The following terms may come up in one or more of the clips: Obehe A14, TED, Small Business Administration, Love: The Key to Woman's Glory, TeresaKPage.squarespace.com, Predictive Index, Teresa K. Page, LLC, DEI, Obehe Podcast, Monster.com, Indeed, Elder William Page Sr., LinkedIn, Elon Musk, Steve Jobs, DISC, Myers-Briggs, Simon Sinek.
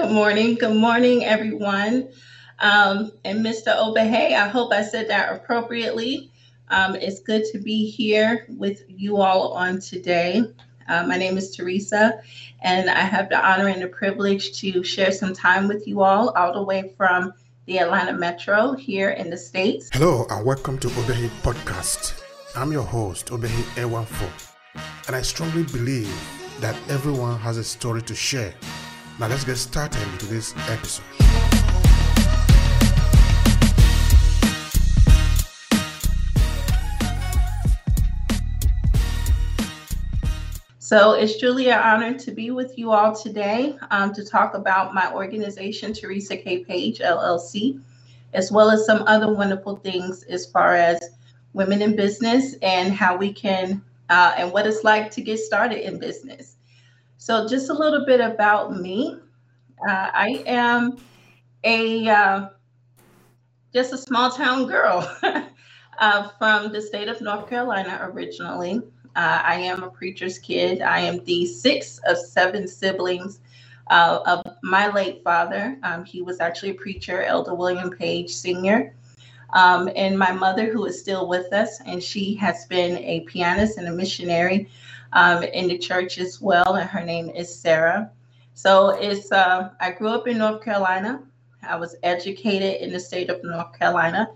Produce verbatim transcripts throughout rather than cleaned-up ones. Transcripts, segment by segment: Good morning. Good morning, everyone. Um, and Mister Obehe, I hope I said that appropriately. Um, it's good to be here with you all on today. Uh, my name is Teresa, and I have the honor and the privilege to share some time with you all, all the way from the Atlanta Metro here in the States. Hello, and welcome to Obehe Podcast. I'm your host, Obehe A fourteen, and I strongly believe that everyone has a story to share. Now let's get started with today's episode. So it's truly an honor to be with you all today um, to talk about my organization, Teresa K. Page, L L C, as well as some other wonderful things as far as women in business and how we can, uh, and what it's like to get started in business. So just a little bit about me. Uh, I am a uh, just a small town girl uh, from the state of North Carolina originally. Uh, I am a preacher's kid. I am the sixth of seven siblings uh, of my late father. Um, he was actually a preacher, Elder William Page Senior Um, and my mother, who is still with us, and she has been a pianist and a missionary Um, in the church as well, and her name is Sarah. So it's uh, I grew up in North Carolina. I was educated in the state of North Carolina.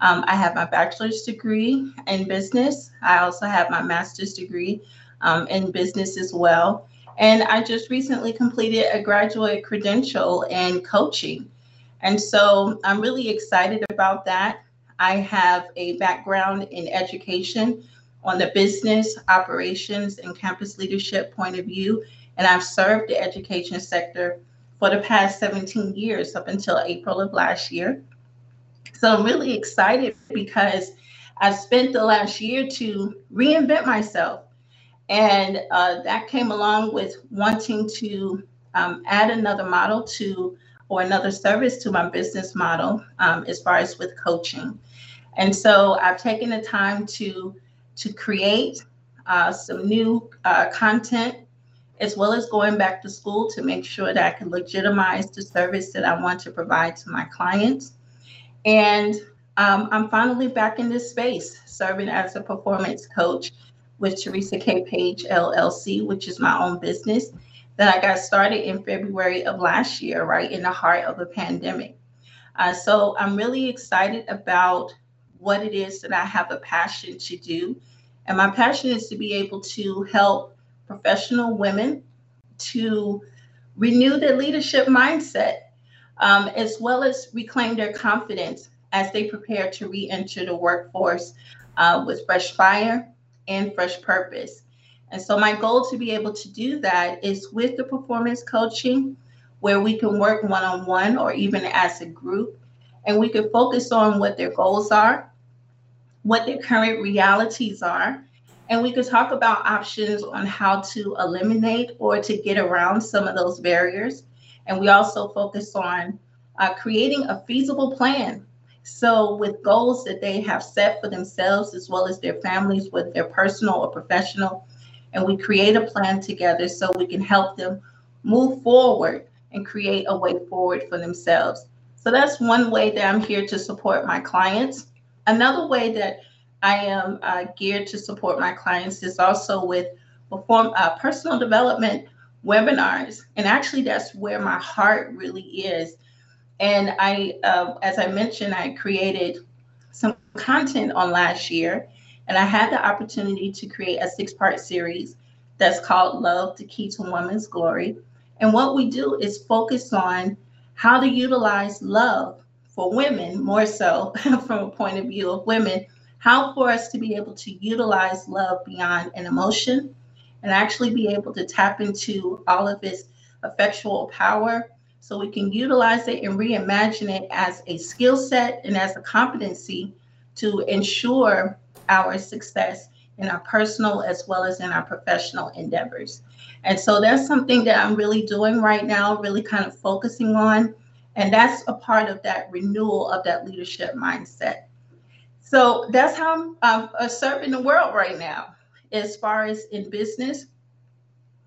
Um, I have my bachelor's degree in business. I also have my master's degree um, in business as well. And I just recently completed a graduate credential in coaching. And so I'm really excited about that. I have a background in education on the business, operations, and campus leadership point of view. And I've served the education sector for the past seventeen years up until April of last year. So I'm really excited because I've spent the last year to reinvent myself. And uh, that came along with wanting to um, add another model to, or another service to my business model um, as far as with coaching. And so I've taken the time to to create uh, some new uh, content, as well as going back to school to make sure that I can legitimize the service that I want to provide to my clients. And um, I'm finally back in this space, serving as a performance coach with Teresa K. Page, L L C, which is my own business that I got started in February of last year, right in the heart of the pandemic. Uh, so I'm really excited about what it is that I have a passion to do. And my passion is to be able to help professional women to renew their leadership mindset, um, as well as reclaim their confidence as they prepare to re-enter the workforce uh, with fresh fire and fresh purpose. And so my goal to be able to do that is with the performance coaching, where we can work one-on-one or even as a group, and we can focus on what their goals are, what their current realities are, and we could talk about options on how to eliminate or to get around some of those barriers. And we also focus on uh, creating a feasible plan. So with goals that they have set for themselves, as well as their families, with their personal or professional, and we create a plan together so we can help them move forward and create a way forward for themselves. So that's one way that I'm here to support my clients. Another way that I am uh, geared to support my clients is also with perform, uh, personal development webinars. And actually, that's where my heart really is. And I, uh, as I mentioned, I created some content on last year, and I had the opportunity to create a six-part series that's called Love: The Key to Woman's Glory. And what we do is focus on how to utilize love for women, more so from a point of view of women, how for us to be able to utilize love beyond an emotion and actually be able to tap into all of its effectual power so we can utilize it and reimagine it as a skill set and as a competency to ensure our success in our personal as well as in our professional endeavors. And so that's something that I'm really doing right now, really kind of focusing on. And that's a part of that renewal of that leadership mindset. So that's how I'm uh, serving the world right now. As far as in business,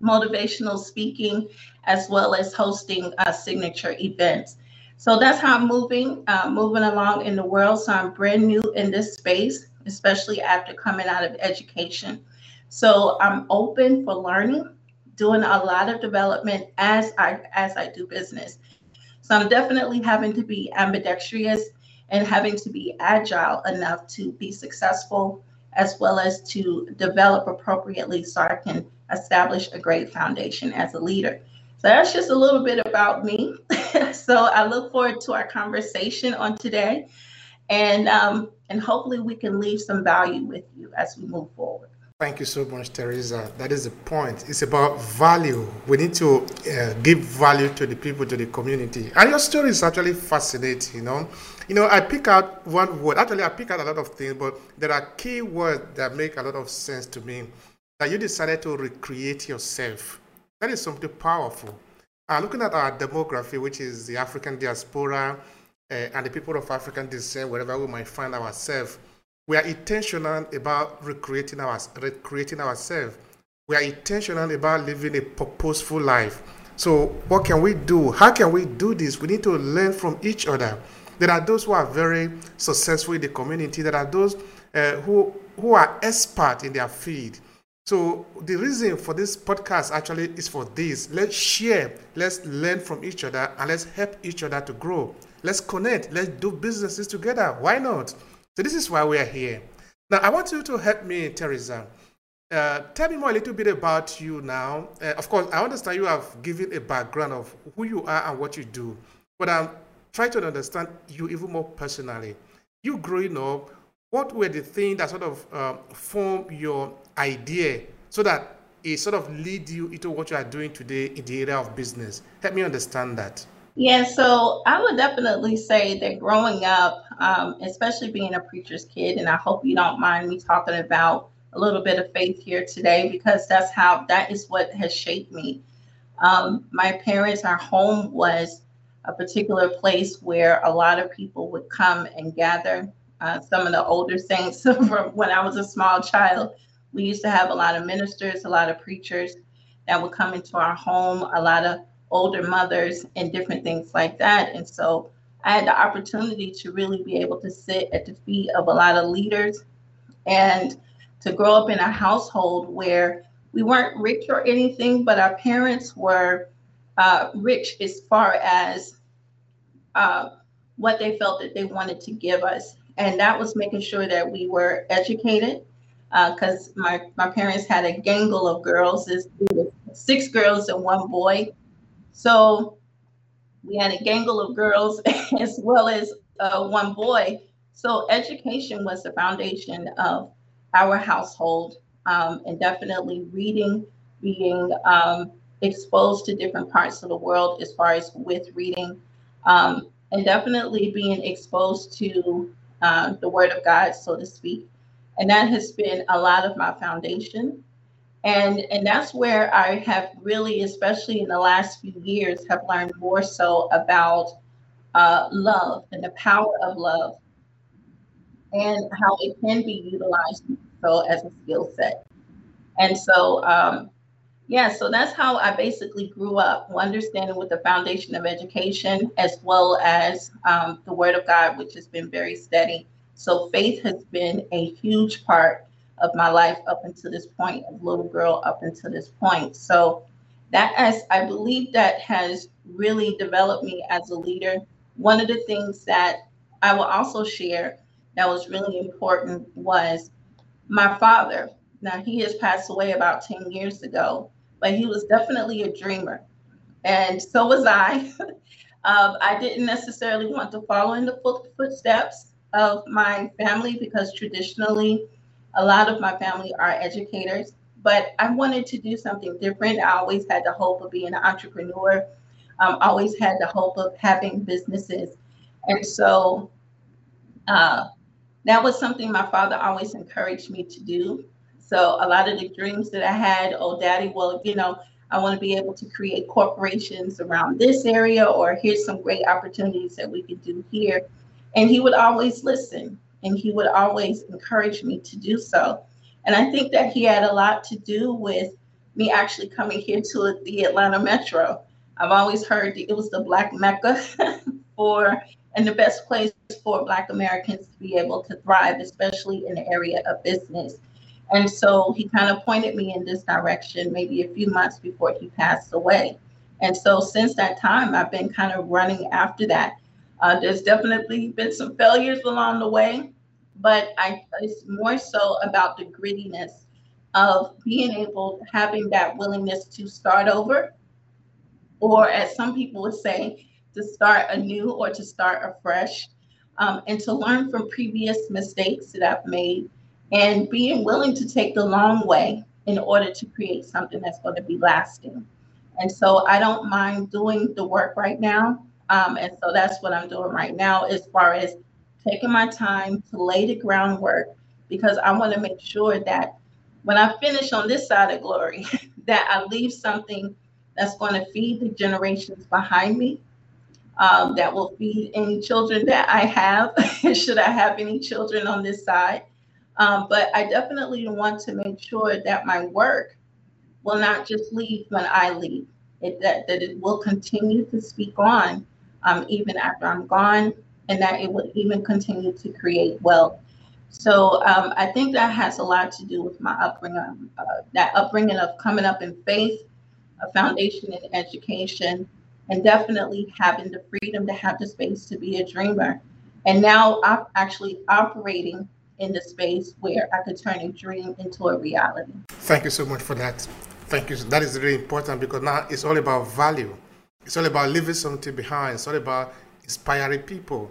motivational speaking, as well as hosting uh, signature events. So that's how I'm moving, uh, moving along in the world. So I'm brand new in this space, especially after coming out of education. So I'm open for learning, doing a lot of development as I, as I do business. So I'm definitely having to be ambidextrous and having to be agile enough to be successful, as well as to develop appropriately so I can establish a great foundation as a leader. So that's just a little bit about me. So I look forward to our conversation on today, and, um, and hopefully we can leave some value with you as we move forward. Thank you so much, Teresa. That is the point. It's about value. We need to uh, give value to the people, to the community. And your story is actually fascinating, you know. You know, I pick out one word. Actually, I pick out a lot of things, but there are key words that make a lot of sense to me. That you decided to recreate yourself. That is something powerful. Uh, looking at our demography, which is the African diaspora uh, and the people of African descent, wherever we might find ourselves, we are intentional about recreating, our, recreating ourselves. We are intentional about living a purposeful life. So what can we do? How can we do this? We need to learn from each other. There are those who are very successful in the community. There are those uh, who, who are expert in their field. So the reason for this podcast actually is for this. Let's share. Let's learn from each other, and let's help each other to grow. Let's connect. Let's do businesses together. Why not? So this is why we are here. Now, I want you to help me, Teresa. Uh, tell me more a little bit about you now. Uh, of course, I understand you have given a background of who you are and what you do, but I'm trying to understand you even more personally. You growing up, what were the things that sort of uh, formed your idea so that it sort of lead you into what you are doing today in the area of business? Help me understand that. Yeah, so I would definitely say that growing up, um, especially being a preacher's kid, and I hope you don't mind me talking about a little bit of faith here today, because that's how, that is what has shaped me. Um, my parents, our home was a particular place where a lot of people would come and gather. Uh, some of the older saints from when I was a small child, we used to have a lot of ministers, a lot of preachers that would come into our home, a lot of older mothers and different things like that. And so I had the opportunity to really be able to sit at the feet of a lot of leaders and to grow up in a household where we weren't rich or anything, but our parents were uh, rich as far as uh, what they felt that they wanted to give us. And that was making sure that we were educated, because uh, my, my parents had a gang of girls, six girls and one boy. So we had a gang of girls as well as uh, one boy. So education was the foundation of our household, um, and definitely reading, being um, exposed to different parts of the world as far as with reading, um, and definitely being exposed to uh, the Word of God, so to speak. And that has been a lot of my foundation. And, and that's where I have really, especially in the last few years, have learned more so about uh, love and the power of love and how it can be utilized so as a skill set. And so, um, yeah, so that's how I basically grew up, understanding with the foundation of education as well as um, the Word of God, which has been very steady. So faith has been a huge part of my life up until this point, of little girl up until this point. So that, as I believe, that has really developed me as a leader. One of the things that I will also share that was really important was my father. Now, he has passed away about ten years ago, but he was definitely a dreamer. And so was I. um, I didn't necessarily want to follow in the foot footsteps of my family, because traditionally, a lot of my family are educators, but I wanted to do something different. I always had the hope of being an entrepreneur. Um, always had the hope of having businesses. And so uh, that was something my father always encouraged me to do. So a lot of the dreams that I had, oh, daddy, well, you know, I want to be able to create corporations around this area, or here's some great opportunities that we could do here. And he would always listen. And he would always encourage me to do so. And I think that he had a lot to do with me actually coming here to the Atlanta Metro. I've always heard it was the Black Mecca for, and the best place for Black Americans to be able to thrive, especially in the area of business. And so he kind of pointed me in this direction maybe a few months before he passed away. And so since that time, I've been kind of running after that. Uh, there's definitely been some failures along the way, but I, it's more so about the grittiness of being able, having that willingness to start over, or as some people would say, to start anew or to start afresh, um, and to learn from previous mistakes that I've made, and being willing to take the long way in order to create something that's going to be lasting. And so I don't mind doing the work right now. Um, and so that's what I'm doing right now, as far as taking my time to lay the groundwork, because I want to make sure that when I finish on this side of glory, that I leave something that's going to feed the generations behind me, um, that will feed any children that I have, should I have any children on this side. Um, but I definitely want to make sure that my work will not just leave when I leave, it, that, that it will continue to speak on um, even after I'm gone, and that it will even continue to create wealth. So um, I think that has a lot to do with my upbringing, uh, that upbringing of coming up in faith, a foundation in education, and definitely having the freedom to have the space to be a dreamer. And now I'm actually operating in the space where I could turn a dream into a reality. Thank you so much for that. Thank you. That is really important, because now it's all about value. It's all about leaving something behind. It's all about inspiring people.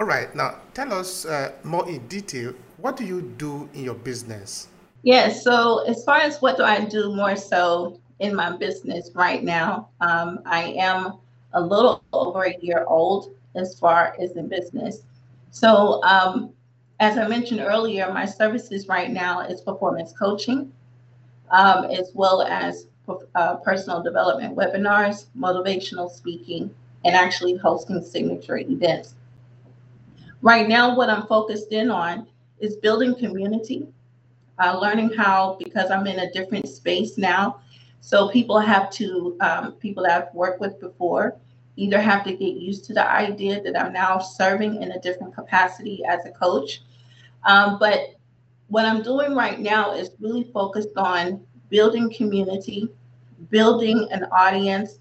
All right, now tell us uh, more in detail, what do you do in your business? Yes, yeah, so as far as what do I do more so in my business right now, um, I am a little over a year old as far as in business. So um, as I mentioned earlier, my services right now is performance coaching, um, as well as uh, personal development webinars, motivational speaking, and actually hosting signature events. Right now, what I'm focused in on is building community, uh, learning how, because I'm in a different space now. So people have to, um, people that I've worked with before, either have to get used to the idea that I'm now serving in a different capacity as a coach. Um, but what I'm doing right now is really focused on building community, building an audience,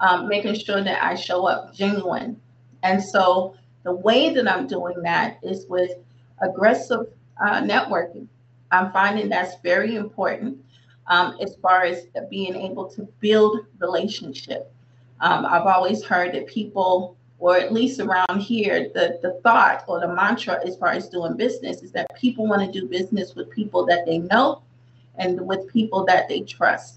um, making sure that I show up genuine. And so the way that I'm doing that is with aggressive uh, networking. I'm finding that's very important um, as far as being able to build relationship. Um, I've always heard that people, or at least around here, the, the thought or the mantra as far as doing business is that people want to do business with people that they know and with people that they trust.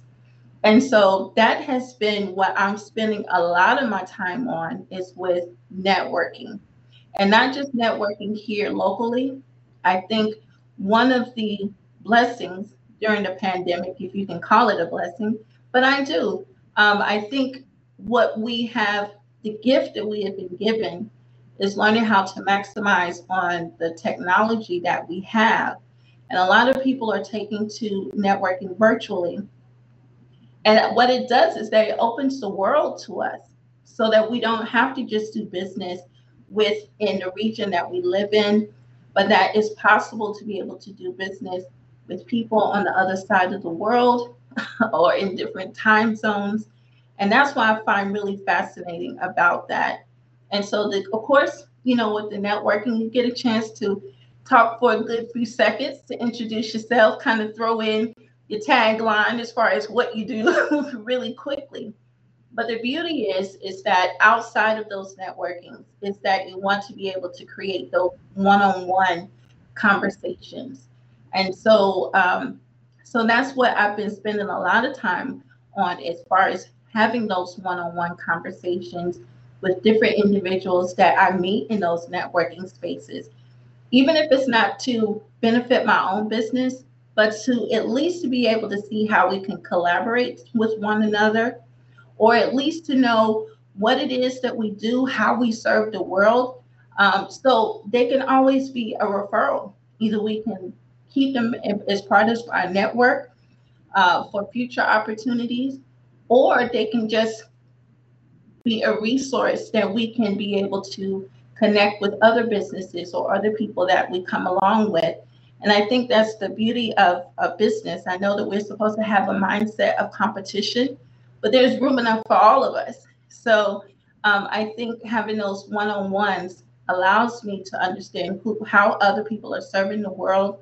And so that has been what I'm spending a lot of my time on, is with networking. And not just networking here locally. I think one of the blessings during the pandemic, if you can call it a blessing, but I do. Um, I think what we have, the gift that we have been given, is learning how to maximize on the technology that we have. And a lot of people are taking to networking virtually. And what it does is that it opens the world to us, so that we don't have to just do business within the region that we live in, but that it's possible to be able to do business with people on the other side of the world or in different time zones. And that's what I find really fascinating about that. And so, the, of course, you know, with the networking, you get a chance to talk for a good few seconds to introduce yourself, kind of throw in your tagline as far as what you do really quickly. But the beauty is, is that outside of those networking is that you want to be able to create those one-on-one conversations. And so, um, so that's what I've been spending a lot of time on, as far as having those one-on-one conversations with different individuals that I meet in those networking spaces. Even if it's not to benefit my own business, but to at least to be able to see how we can collaborate with one another, or at least to know what it is that we do, how we serve the world. Um, so they can always be a referral. Either we can keep them as part of our network, uh, for future opportunities, or they can just be a resource that we can be able to connect with other businesses or other people that we come along with. And I think that's the beauty of, of business. I know that we're supposed to have a mindset of competition, but there's room enough for all of us. So um, I think having those one-on-ones allows me to understand who, how other people are serving the world,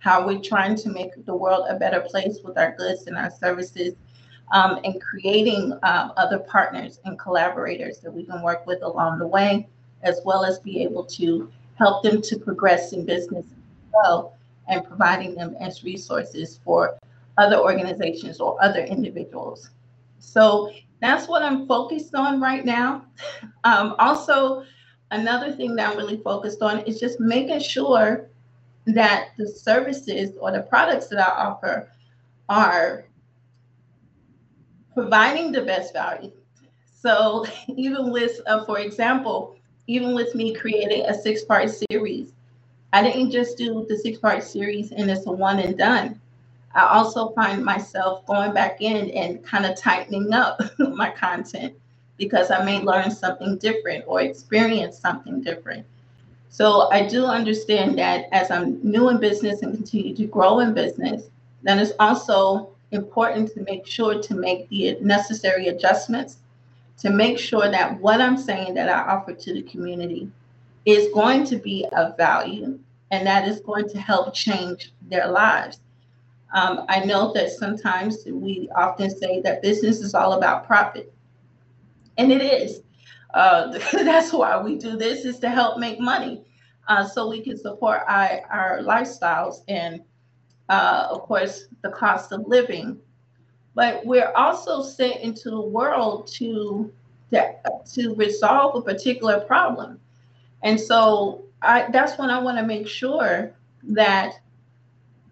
how we're trying to make the world a better place with our goods and our services, um, and creating um, other partners and collaborators that we can work with along the way, as well as be able to help them to progress in business as well, and providing them as resources for other organizations or other individuals. So that's what I'm focused on right now. Um, also, another thing that I'm really focused on is just making sure that the services or the products that I offer are providing the best value. So even with, uh, for example, even with me creating a six-part series, I didn't just do the six-part series and it's a one and done. I also find myself going back in and kind of tightening up my content because I may learn something different or experience something different. So I do understand that as I'm new in business and continue to grow in business, then it's also important to make sure to make the necessary adjustments to make sure that what I'm saying that I offer to the community is going to be of value and that is going to help change their lives. Um, I know that sometimes we often say that business is all about profit, and it is. Uh, that's why we do this, is to help make money uh, so we can support our, our lifestyles and, uh, of course, the cost of living. But we're also sent into the world to, to, to resolve a particular problem. And so I, that's when I want to make sure that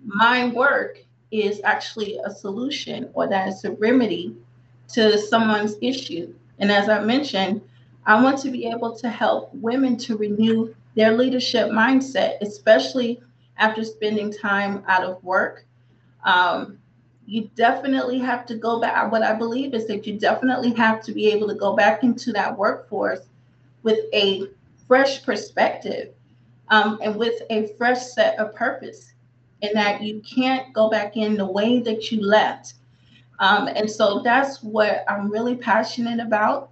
my work is actually a solution or that it's a remedy to someone's issue. And as I mentioned, I want to be able to help women to renew their leadership mindset, especially after spending time out of work. Um, You definitely have to go back. What I believe is that you definitely have to be able to go back into that workforce with a fresh perspective um, and with a fresh set of purpose, and that you can't go back in the way that you left. Um, and so that's what I'm really passionate about,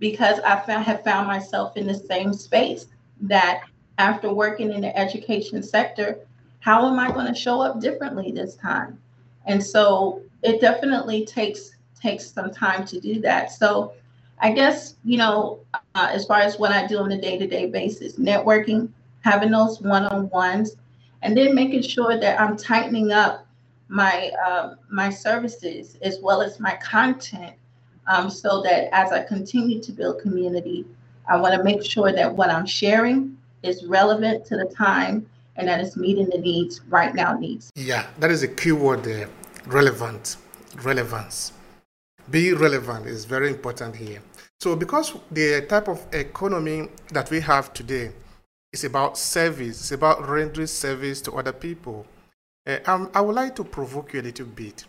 because I found, have found myself in the same space that after working in the education sector, how am I going to show up differently this time? And so it definitely takes takes some time to do that. So I guess, you know, uh, as far as what I do on a day-to-day basis, networking, having those one-on-ones, and then making sure that I'm tightening up my, uh, my services as well as my content um, so that as I continue to build community, I want to make sure that what I'm sharing is relevant to the time and that is meeting the needs right now needs. Yeah, that is a key word there, relevant, relevance. Be relevant is very important here. So because the type of economy that we have today is about service, it's about rendering service to other people, uh, um, I would like to provoke you a little bit.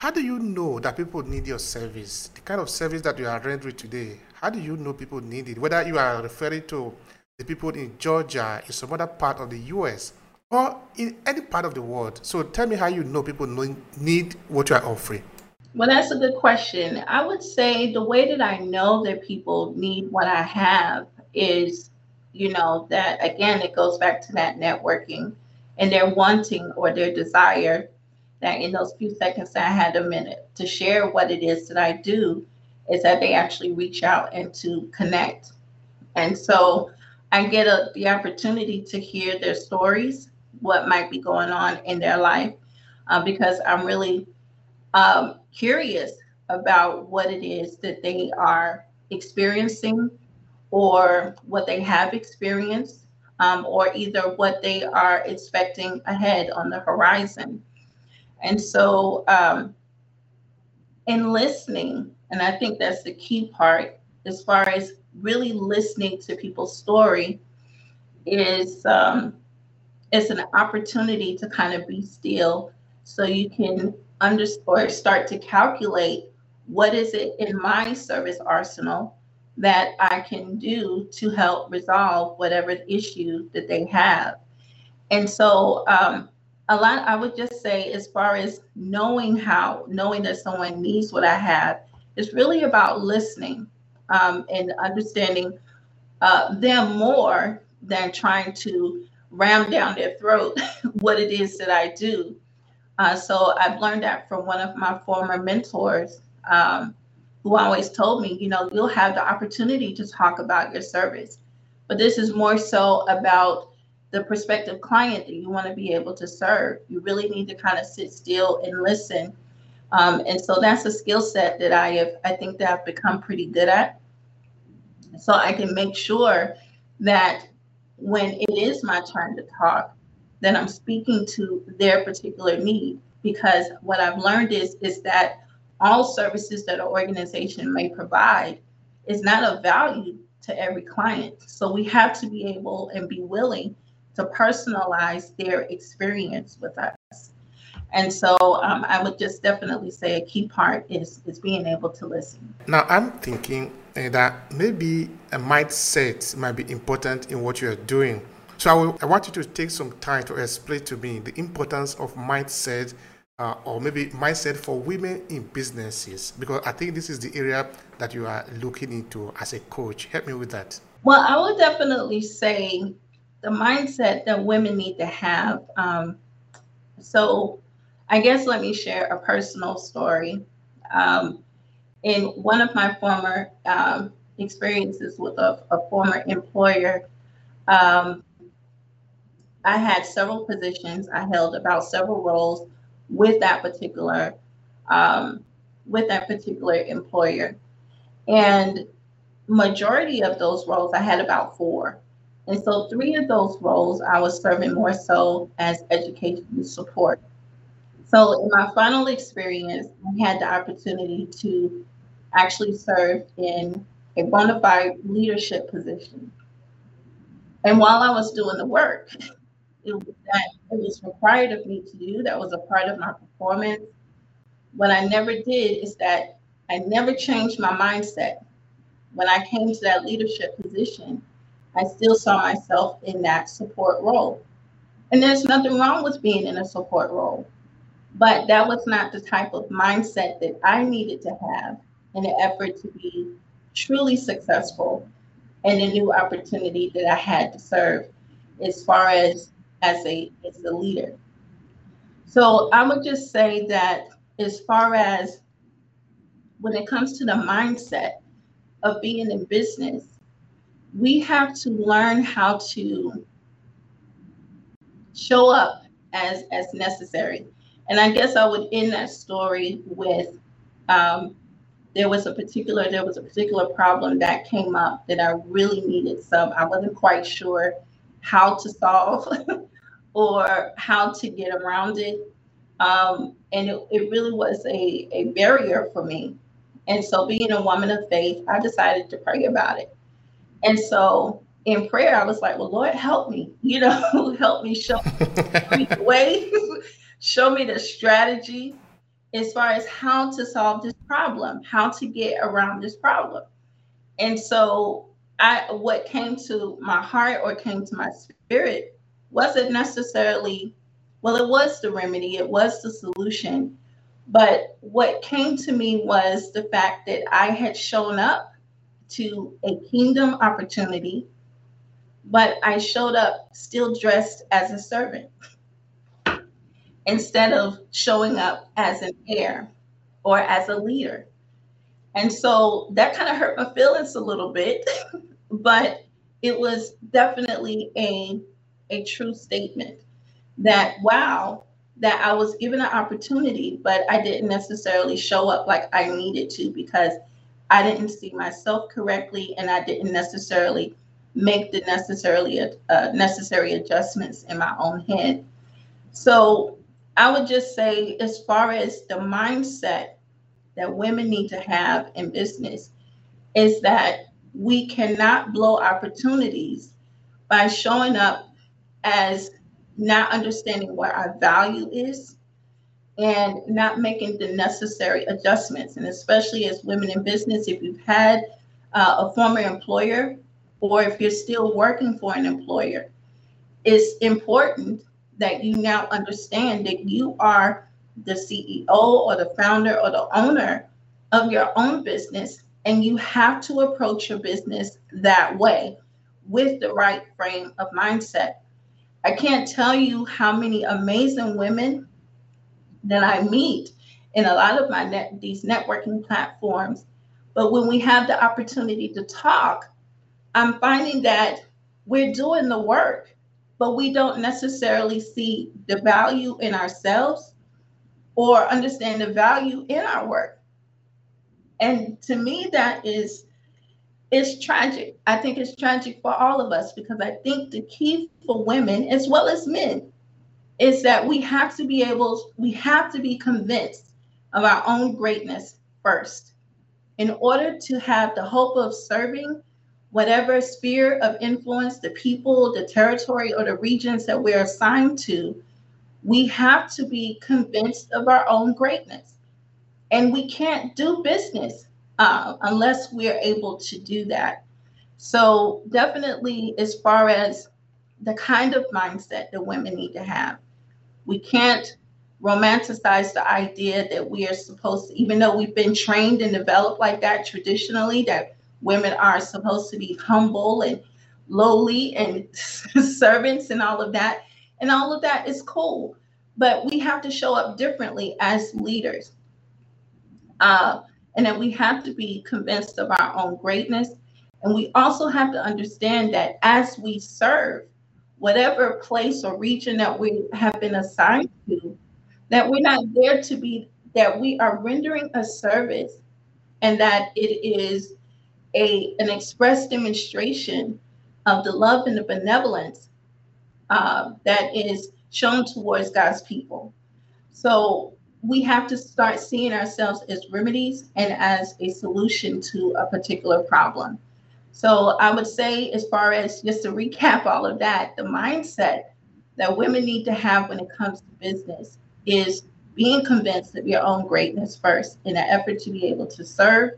How do you know that people need your service? The kind of service that you are rendering today, how do you know people need it? Whether you are referring to the people in Georgia, in some other part of the U S, or in any part of the world. So tell me how you know people need what you are offering. Well, that's a good question. I would say the way that I know that people need what I have is, you know, that again, it goes back to that networking and their wanting or their desire that in those few seconds that I had a minute to share what it is that I do is that they actually reach out and to connect. And so I get a, the opportunity to hear their stories, what might be going on in their life, uh, because I'm really um, curious about what it is that they are experiencing or what they have experienced, um, or either what they are expecting ahead on the horizon. And so um, in listening, and I think that's the key part as far as really listening to people's story is um, it's an opportunity to kind of be still so you can underscore start to calculate what is it in my service arsenal that I can do to help resolve whatever issue that they have. And so um, a lot, I would just say, as far as knowing how, knowing that someone needs what I have, it's really about listening um, and understanding uh, them more than trying to ram down their throat what it is that I do. Uh, so I've learned that from one of my former mentors, um, who always told me, you know, you'll have the opportunity to talk about your service, but this is more so about the prospective client that you want to be able to serve. You really need to kind of sit still and listen. Um, and so that's a skill set that I have, I think that I've become pretty good at. So I can make sure that when it is my turn to talk, then I'm speaking to their particular need, because what I've learned is, is that all services that an organization may provide is not of value to every client. So we have to be able and be willing to personalize their experience with us. And so um, I would just definitely say a key part is, is being able to listen. Now, I'm thinking that maybe a mindset might be important in what you are doing. So I, will, I want you to take some time to explain to me the importance of mindset, uh, or maybe mindset for women in businesses, because I think this is the area that you are looking into as a coach. Help me with that. Well, I would definitely say the mindset that women need to have. Um, so I guess let me share a personal story. Um, in one of my former um, experiences with a, a former employer, um, I had several positions. I held about several roles with that particular um, with that particular employer. And majority of those roles, I had about four. And so three of those roles, I was serving more so as education support. So in my final experience, I had the opportunity to actually serve in a bona fide leadership position. And while I was doing the work, it was, that it was required of me to do, that was a part of my performance. What I never did is that I never changed my mindset. When I came to that leadership position, I still saw myself in that support role. And there's nothing wrong with being in a support role, but that was not the type of mindset that I needed to have in an effort to be truly successful and a new opportunity that I had to serve as far as as a as a leader. So I would just say that as far as when it comes to the mindset of being in business, we have to learn how to show up as as necessary. And I guess I would end that story with um, there was a particular there was a particular problem that came up that I really needed some. I wasn't quite sure how to solve or how to get around it. Um, and it, it really was a, a barrier for me. And so being a woman of faith, I decided to pray about it. And so in prayer, I was like, well, Lord, help me, you know, help me, show me the way. Show me the strategy as far as how to solve this problem, how to get around this problem. And so I, what came to my heart or came to my spirit wasn't necessarily, well, it was the remedy, it was the solution. But what came to me was the fact that I had shown up to a kingdom opportunity, but I showed up still dressed as a servant, instead of showing up as an heir or as a leader. And so that kind of hurt my feelings a little bit, but it was definitely a, a true statement that, wow, that I was given an opportunity, but I didn't necessarily show up like I needed to because I didn't see myself correctly and I didn't necessarily make the necessarily uh, necessary adjustments in my own head. So I would just say, as far as the mindset that women need to have in business, is that we cannot blow opportunities by showing up as not understanding what our value is, and not making the necessary adjustments. And especially as women in business, if you've had uh, a former employer, or if you're still working for an employer, it's important that you now understand that you are the C E O or the founder or the owner of your own business, and you have to approach your business that way with the right frame of mindset. I can't tell you how many amazing women that I meet in a lot of my net, these networking platforms, but when we have the opportunity to talk, I'm finding that we're doing the work, but we don't necessarily see the value in ourselves or understand the value in our work. And to me, that is, it's tragic. I think it's tragic for all of us, because I think the key for women as well as men is that we have to be able, we have to be convinced of our own greatness first in order to have the hope of serving whatever sphere of influence, the people, the territory, or the regions that we're assigned to. We have to be convinced of our own greatness. And we can't do business uh, unless we're able to do that. So definitely, as far as the kind of mindset that women need to have, we can't romanticize the idea that we are supposed to, even though we've been trained and developed like that traditionally, that women are supposed to be humble and lowly and servants and all of that. And all of that is cool, but we have to show up differently as leaders. Uh, and that we have to be convinced of our own greatness. And we also have to understand that as we serve, whatever place or region that we have been assigned to, that we're not there to be, that we are rendering a service, and that it is A, an express demonstration of the love and the benevolence uh, that is shown towards God's people. So we have to start seeing ourselves as remedies and as a solution to a particular problem. So I would say, as far as just to recap all of that, the mindset that women need to have when it comes to business is being convinced of your own greatness first in an effort to be able to serve,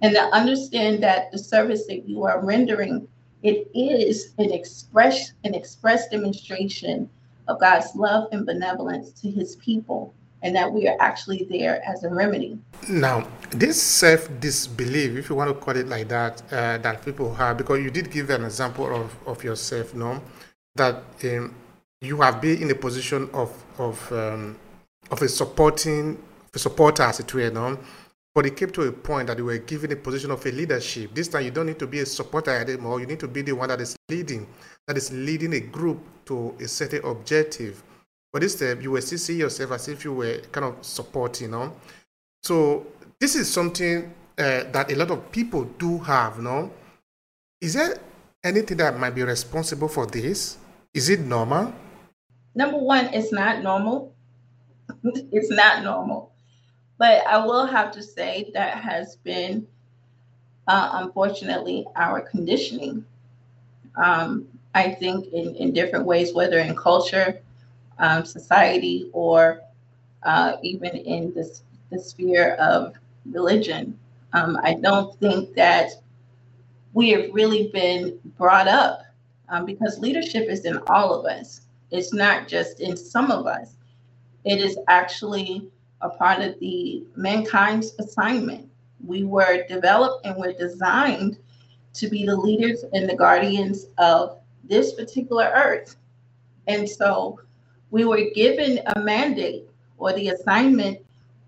and to understand that the service that you are rendering, it is an express, an express demonstration of God's love and benevolence to his people, and that we are actually there as a remedy. Now, this self-disbelief, if you want to call it like that, uh, that people have, because you did give an example of, of yourself, no? That um, you have been in a position of, of, um, of a supporting, a supporter, as it were, no? But it came to a point that you were given a position of a leadership. This time you don't need to be a supporter anymore. You need to be the one that is leading, that is leading a group to a certain objective. But this time you were still seeing yourself as if you were kind of supporting, you know? So this is something uh, that a lot of people do have, you know? Is there anything that might be responsible for this? Is it normal? Number one, it's not normal. It's not normal. But I will have to say that has been, uh, unfortunately, our conditioning. Um, I think in, in different ways, whether in culture, um, society, or uh, even in this, the sphere of religion. Um, I don't think that we have really been brought up, um, because leadership is in all of us. It's not just in some of us. It is actually a part of the mankind's assignment. We were developed and were designed to be the leaders and the guardians of this particular earth. And so we were given a mandate, or the assignment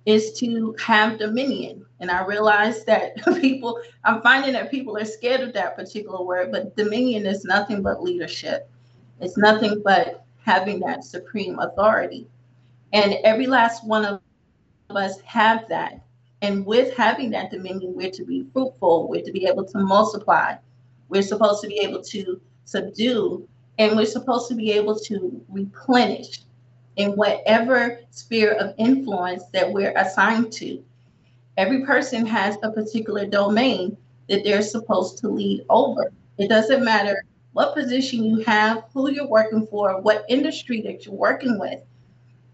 is to have dominion. And I realize that people, I'm finding that people are scared of that particular word, but dominion is nothing but leadership. It's nothing but having that supreme authority. And every last one of us have that, and with having that dominion, we're to be fruitful, we're to be able to multiply, we're supposed to be able to subdue, and we're supposed to be able to replenish in whatever sphere of influence that we're assigned to. Every person has a particular domain that they're supposed to lead over. It doesn't matter what position you have, who you're working for, what industry that you're working with.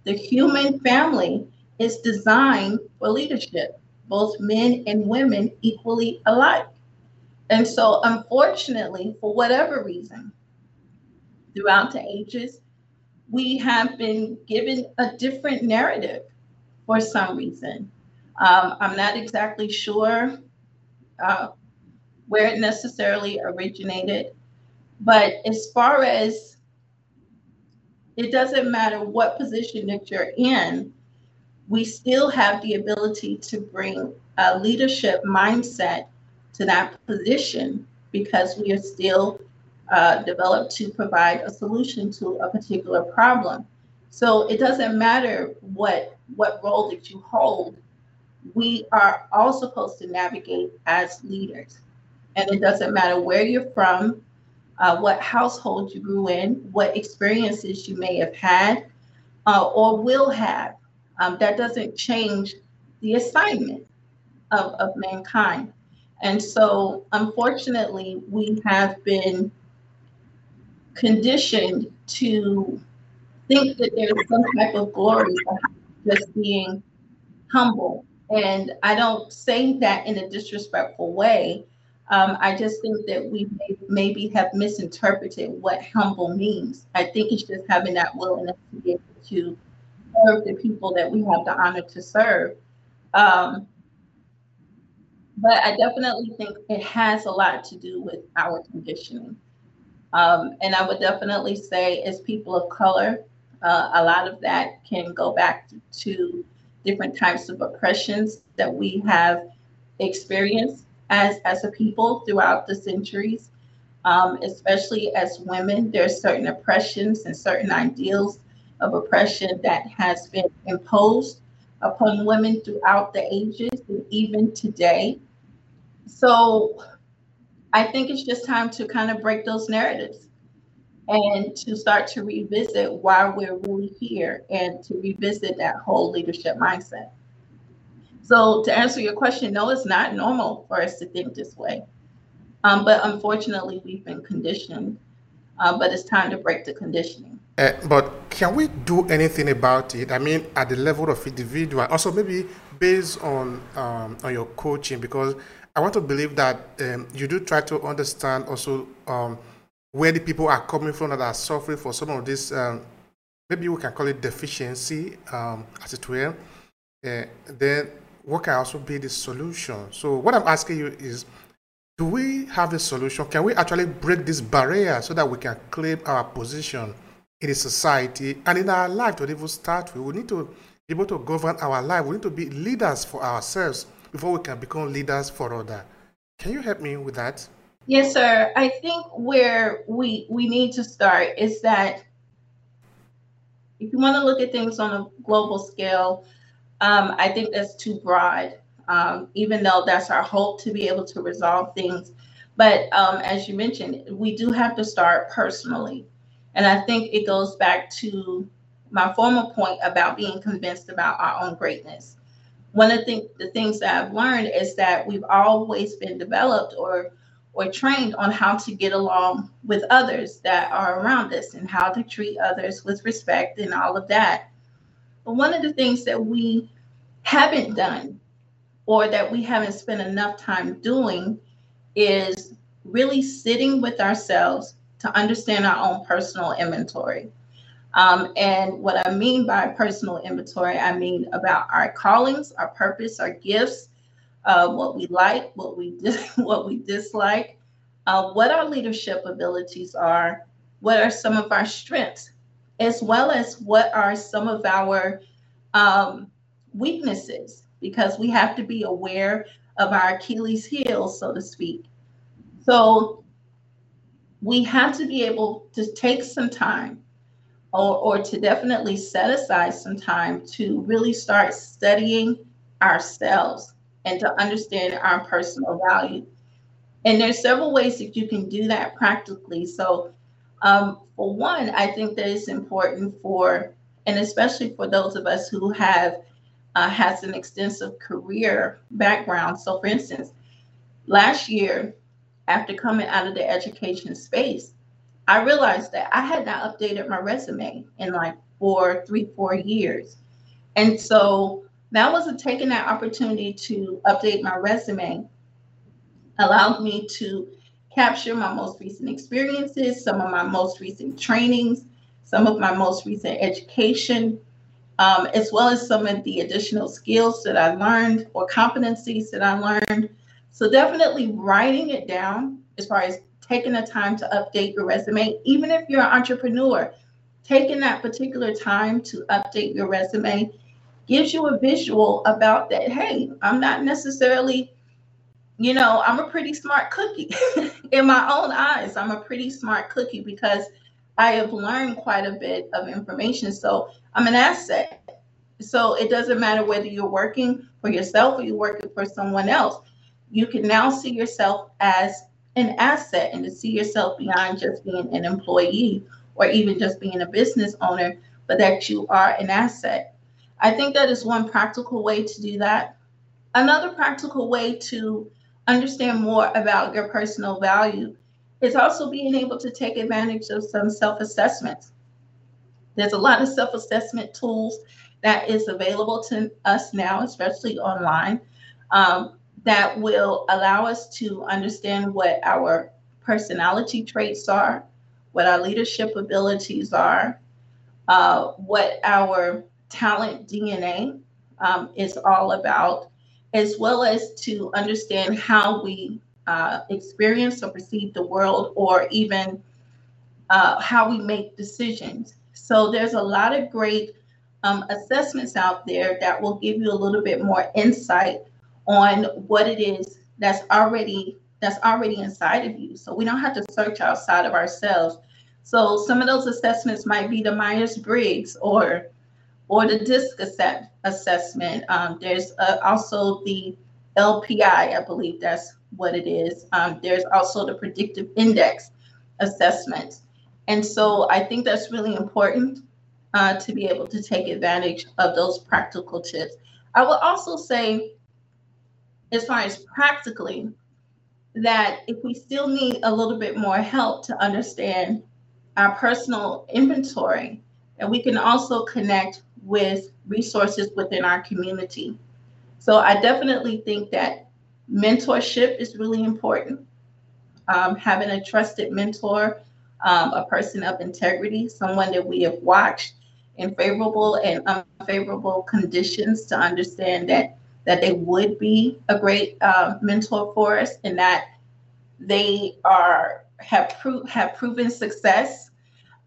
The human family is designed for leadership, both men and women equally alike. And so unfortunately, for whatever reason, throughout the ages, we have been given a different narrative for some reason. Um, I'm not exactly sure uh, where it necessarily originated, but as far as it doesn't matter what position that you're in, we still have the ability to bring a leadership mindset to that position because we are still uh, developed to provide a solution to a particular problem. So it doesn't matter what, what role that you hold, we are all supposed to navigate as leaders. And it doesn't matter where you're from, uh, what household you grew in, what experiences you may have had uh, or will have. Um, that doesn't change the assignment of, of mankind. And so, unfortunately, we have been conditioned to think that there's some type of glory of just being humble. And I don't say that in a disrespectful way. Um, I just think that we may, maybe have misinterpreted what humble means. I think it's just having that willingness to be able to serve the people that we have the honor to serve. Um, But I definitely think it has a lot to do with our conditioning. Um, and I would definitely say as people of color, uh, a lot of that can go back to, to different types of oppressions that we have experienced as, as a people throughout the centuries, um, especially as women. There are certain oppressions and certain ideals of oppression that has been imposed upon women throughout the ages and even today. So I think it's just time to kind of break those narratives and to start to revisit why we're really here and to revisit that whole leadership mindset. So to answer your question, no, it's not normal for us to think this way. Um, but unfortunately, we've been conditioned, uh, but it's time to break the conditioning. Uh, but can we do anything about it? I mean, at the level of individual, also maybe based on um, on your coaching, because I want to believe that um, you do try to understand also um, where the people are coming from that are suffering for some of this, um, maybe we can call it deficiency, um, as it were. Uh, then what can also be the solution? So what I'm asking you is, do we have a solution? Can we actually break this barrier so that we can claim our position in a society and in our life to even start with? We need to be able to govern our life. We need to be leaders for ourselves before we can become leaders for others. Can you help me with that? Yes, sir. I think where we we need to start is that if you want to look at things on a global scale, um, I think that's too broad, um, even though that's our hope to be able to resolve things. But um, as you mentioned, we do have to start personally. And I think it goes back to my former point about being convinced about our own greatness. One of the, the things that I've learned is that we've always been developed or, or trained on how to get along with others that are around us and how to treat others with respect and all of that. But one of the things that we haven't done or that we haven't spent enough time doing is really sitting with ourselves to understand our own personal inventory. Um, and what I mean by personal inventory, I mean about our callings, our purpose, our gifts, uh, what we like, what we dis- what we dislike, uh, what our leadership abilities are, what are some of our strengths, as well as what are some of our um, weaknesses, because we have to be aware of our Achilles heel, so to speak. So we have to be able to take some time or, or to definitely set aside some time to really start studying ourselves and to understand our personal value. And there's several ways that you can do that practically. So um, for one, I think that it's important for, and especially for those of us who have uh, has an extensive career background. So for instance, last year, after coming out of the education space, I realized that I had not updated my resume in like for three, four years. And so that was a, taking that opportunity to update my resume allowed me to capture my most recent experiences, some of my most recent trainings, some of my most recent education, um, as well as some of the additional skills that I learned or competencies that I learned. So definitely writing it down as far as taking the time to update your resume, even if you're an entrepreneur, taking that particular time to update your resume gives you a visual about that. Hey, I'm not necessarily, you know, I'm a pretty smart cookie in my own eyes. I'm a pretty smart cookie because I have learned quite a bit of information. So I'm an asset. So it doesn't matter whether you're working for yourself or you're working for someone else. You can now see yourself as an asset, and to see yourself beyond just being an employee or even just being a business owner, but that you are an asset. I think that is one practical way to do that. Another practical way to understand more about your personal value is also being able to take advantage of some self-assessments. There's a lot of self-assessment tools that is available to us now, especially online, um, that will allow us to understand what our personality traits are, what our leadership abilities are, uh, what our talent D N A um, is all about, as well as to understand how we uh, experience or perceive the world, or even uh, how we make decisions. So there's a lot of great um, assessments out there that will give you a little bit more insight on what it is that's already that's already inside of you. So we don't have to search outside of ourselves. So some of those assessments might be the Myers-Briggs or or the DISC assessment. Um, there's uh, also the L P I, I believe that's what it is. Um, there's also the Predictive Index assessment. And so I think that's really important uh, to be able to take advantage of those practical tips. I will also say, as far as practically, that if we still need a little bit more help to understand our personal inventory, and we can also connect with resources within our community. So I definitely think that mentorship is really important. Um, having a trusted mentor, um, a person of integrity, someone that we have watched in favorable and unfavorable conditions to understand that that they would be a great uh, mentor for us, and that they are have, pro have proven success.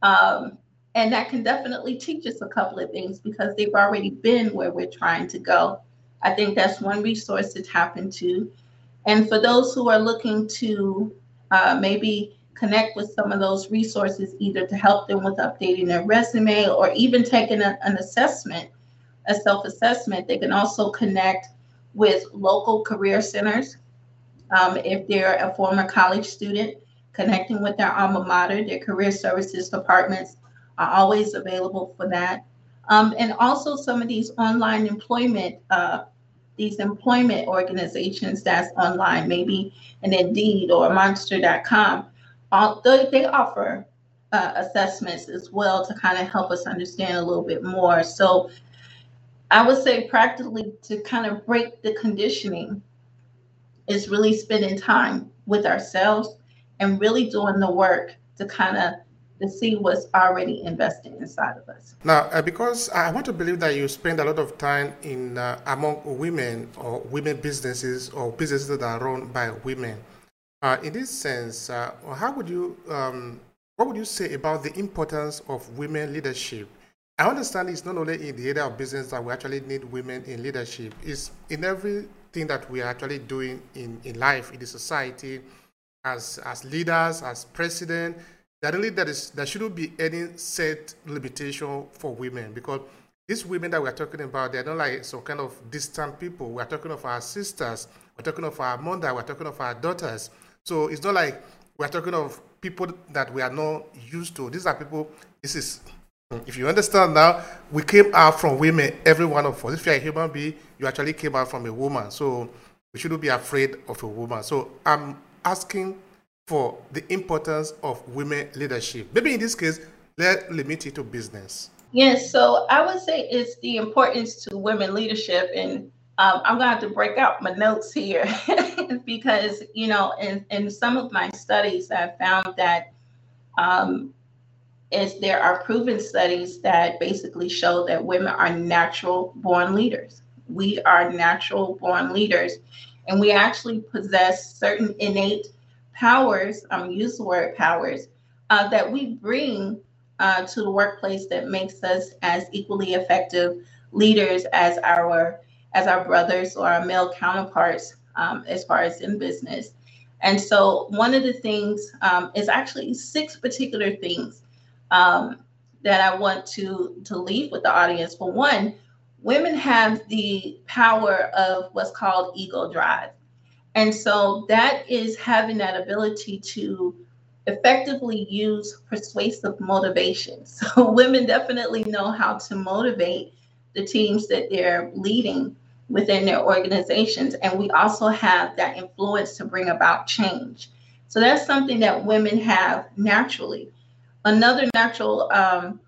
Um, and that can definitely teach us a couple of things because they've already been where we're trying to go. I think that's one resource to tap into. And for those who are looking to uh, maybe connect with some of those resources, either to help them with updating their resume or even taking a, an assessment, a self-assessment, they can also connect with local career centers. Um, if they're a former college student, connecting with their alma mater, their career services departments are always available for that. Um, and also some of these online employment, uh, these employment organizations that's online, maybe an Indeed or Monster dot com, all, they, they offer uh, assessments as well to kind of help us understand a little bit more. So I would say practically to kind of break the conditioning is really spending time with ourselves and really doing the work to kind of to see what's already invested inside of us. Now, uh, because I want to believe that you spend a lot of time in uh, among women or women businesses or businesses that are run by women. Uh, in this sense, uh, how would you, um, what would you say about the importance of women leadership? I understand it's not only in the area of business that we actually need women in leadership. It's in everything that we are actually doing in, in life, in the society, as, as leaders, as president. That really that is, there shouldn't be any set limitation for women, because these women that we are talking about, they're not like some kind of distant people. We are talking of our sisters. We're talking of our mother. We're talking of our daughters. So it's not like we're talking of people that we are not used to. These are people, this is... If you understand now, we came out from women, every one of us. If you're a human being, you actually came out from a woman. So we shouldn't be afraid of a woman. So I'm asking for the importance of women leadership. Maybe in this case, let's limit it to business. Yes, so I would say it's the importance to women leadership. And um, I'm going to have to break out my notes here because, you know, in, in some of my studies, I found that um, is there are proven studies that basically show that women are natural born leaders. We are natural born leaders, and we actually possess certain innate powers, I'm um, use the word powers, uh, that we bring uh, to the workplace that makes us as equally effective leaders as our as our brothers or our male counterparts um, as far as in business. And so one of the things um, is actually six particular things um, that I want to, to leave with the audience. For one, women have the power of what's called ego drive. And so that is having that ability to effectively use persuasive motivation. So women definitely know how to motivate the teams that they're leading within their organizations. And we also have that influence to bring about change. So that's something that women have naturally. Another natural um,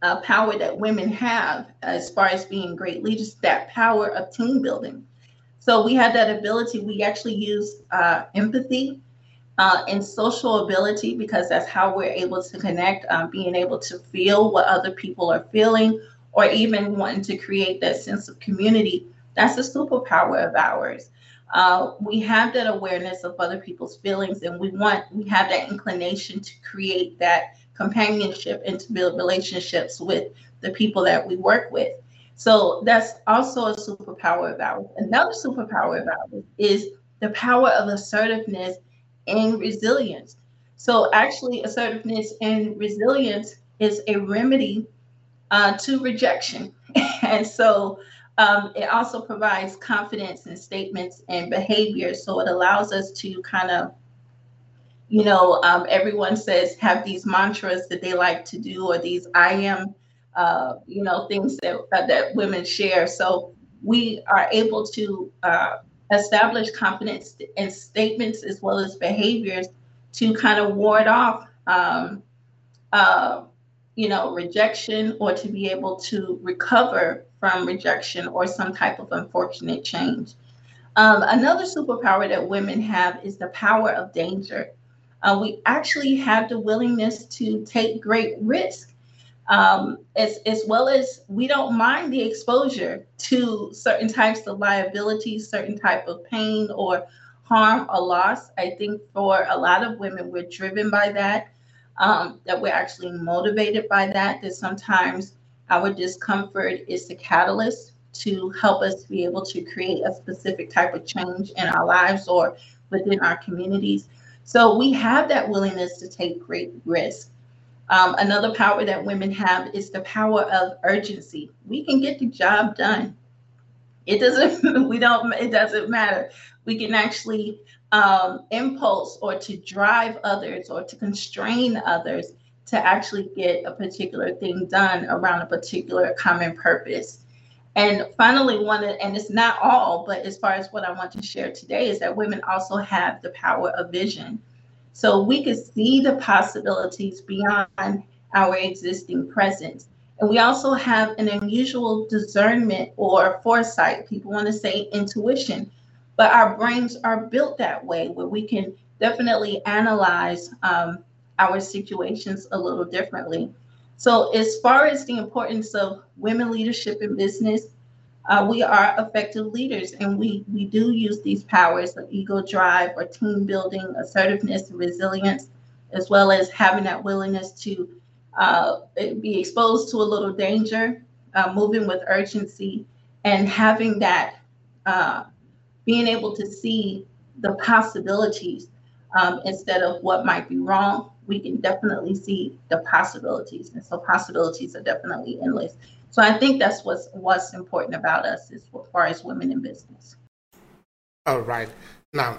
uh, power that women have as far as being great leaders, that power of team building. So we have that ability. We actually use uh, empathy uh, and social ability because that's how we're able to connect, um, being able to feel what other people are feeling, or even wanting to create that sense of community. That's a superpower of ours. Uh, we have that awareness of other people's feelings, and we want, we have that inclination to create that companionship and to build relationships with the people that we work with. So that's also a superpower of ours. Another superpower of ours is the power of assertiveness and resilience. So actually assertiveness and resilience is a remedy uh, to rejection. And so um, it also provides confidence in statements and behavior. So it allows us to kind of, you know, um, everyone says have these mantras that they like to do, or these I am Uh, you know, things that uh, that women share. So we are able to uh, establish confidence in statements as well as behaviors to kind of ward off, um, uh, you know, rejection, or to be able to recover from rejection or some type of unfortunate change. Um, another superpower that women have is the power of danger. Uh, we actually have the willingness to take great risks. Um, as, as well as we don't mind the exposure to certain types of liability, certain type of pain or harm or loss. I think for a lot of women, we're driven by that, um, that we're actually motivated by that, that sometimes our discomfort is the catalyst to help us be able to create a specific type of change in our lives or within our communities. So we have that willingness to take great risks. Um, another power that women have is the power of urgency. We can get the job done. It doesn't, we don't, it doesn't matter. We can actually um, impulse or to drive others or to constrain others to actually get a particular thing done around a particular common purpose. And finally, one, and it's not all, but as far as what I want to share today is that women also have the power of vision. So we can see the possibilities beyond our existing presence. And we also have an unusual discernment or foresight. People want to say intuition, but our brains are built that way, where we can definitely analyze um, our situations a little differently. So as far as the importance of women leadership in business, uh, we are effective leaders, and we, we do use these powers of ego drive or team building, assertiveness, and resilience, as well as having that willingness to uh, be exposed to a little danger, uh, moving with urgency, and having that, uh, being able to see the possibilities um, instead of what might be wrong. We can definitely see the possibilities. And so possibilities are definitely endless. So I think that's what's, what's important about us as far as women in business. All right. Now,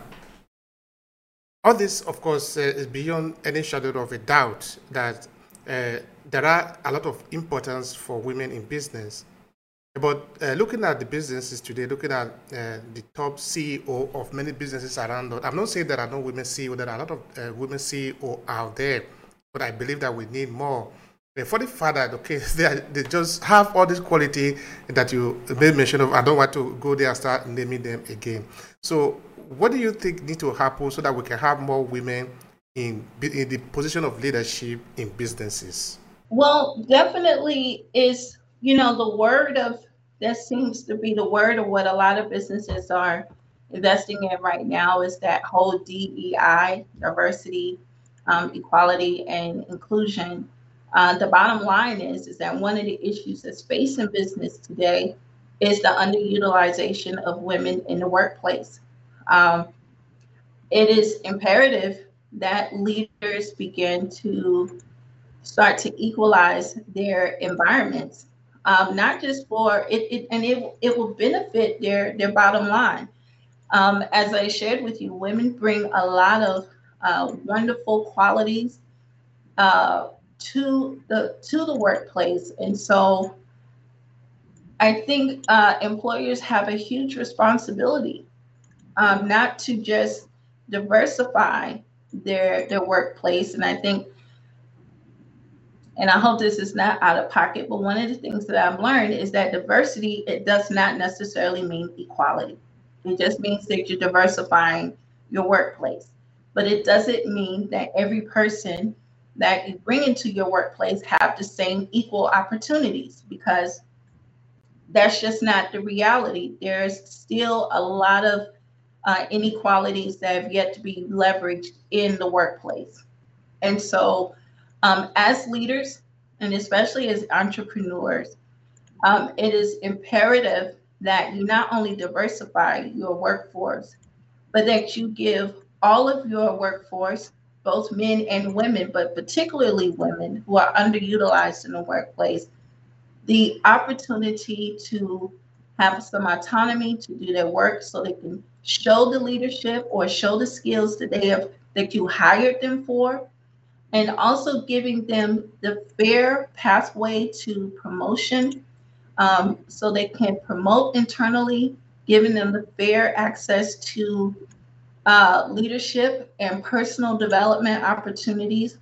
all this, of course, uh, is beyond any shadow of a doubt that uh, there are a lot of importance for women in business. But uh, looking at the businesses today, looking at uh, the top C E O of many businesses around, I'm not saying there are no women C E O, there are a lot of uh, women C E O out there, but I believe that we need more. for the father, okay, they, they just have all this quality that you made mention of. I don't want to go there and start naming them again. So what do you think needs to happen so that we can have more women in, in the position of leadership in businesses? Well, definitely is, you know, the word of, that seems to be the word of what a lot of businesses are investing in right now, is that whole D E I, diversity, um, equality, and inclusion. Uh, the bottom line is, is that one of the issues that's facing business today is the underutilization of women in the workplace. Um, it is imperative that leaders begin to start to equalize their environments, um, not just for it, it and it, it will benefit their, their bottom line. Um, as I shared with you, women bring a lot of uh, wonderful qualities uh, to the to the workplace, and so I think uh, employers have a huge responsibility, um, not to just diversify their their workplace. And I think, and I hope this is not out of pocket, but one of the things that I've learned is that diversity, it does not necessarily mean equality. It just means that you're diversifying your workplace, but it doesn't mean that every person that you bring into your workplace have the same equal opportunities, because that's just not the reality. There's still a lot of uh, inequalities that have yet to be leveraged in the workplace. And so um, as leaders, and especially as entrepreneurs, um, it is imperative that you not only diversify your workforce, but that you give all of your workforce, both men and women, but particularly women who are underutilized in the workplace, the opportunity to have some autonomy to do their work, so they can show the leadership or show the skills that they have, that you hired them for, and also giving them the fair pathway to promotion, um, so they can promote internally, giving them the fair access to Uh, leadership and personal development opportunities,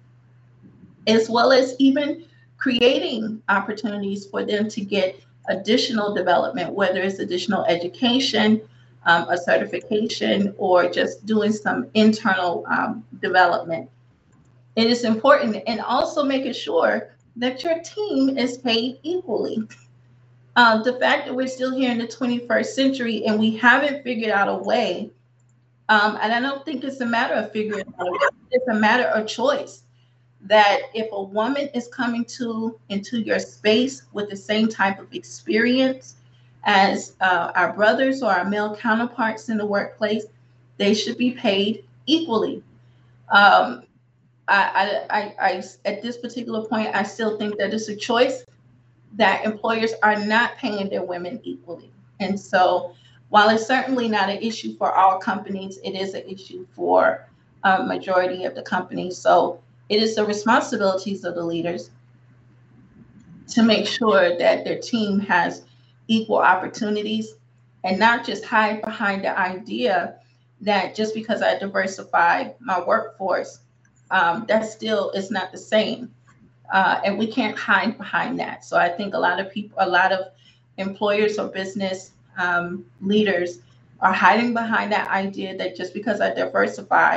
as well as even creating opportunities for them to get additional development, whether it's additional education, um, a certification, or just doing some internal um, development. It is important, and also making sure that your team is paid equally. Uh, the fact that we're still here in the twenty-first century and we haven't figured out a way, Um, and I don't think it's a matter of figuring out, it's a matter of choice, that if a woman is coming to into your space with the same type of experience as uh, our brothers or our male counterparts in the workplace, they should be paid equally. Um, I, I, I, I, at this particular point, I still think that it's a choice, that employers are not paying their women equally. And so, while it's certainly not an issue for all companies, it is an issue for a majority of the companies. So it is the responsibilities of the leaders to make sure that their team has equal opportunities, and not just hide behind the idea that just because I diversify my workforce, um, that still is not the same. Uh, and we can't hide behind that. So I think a lot of people, a lot of employers or business Um, leaders are hiding behind that idea that just because I diversify,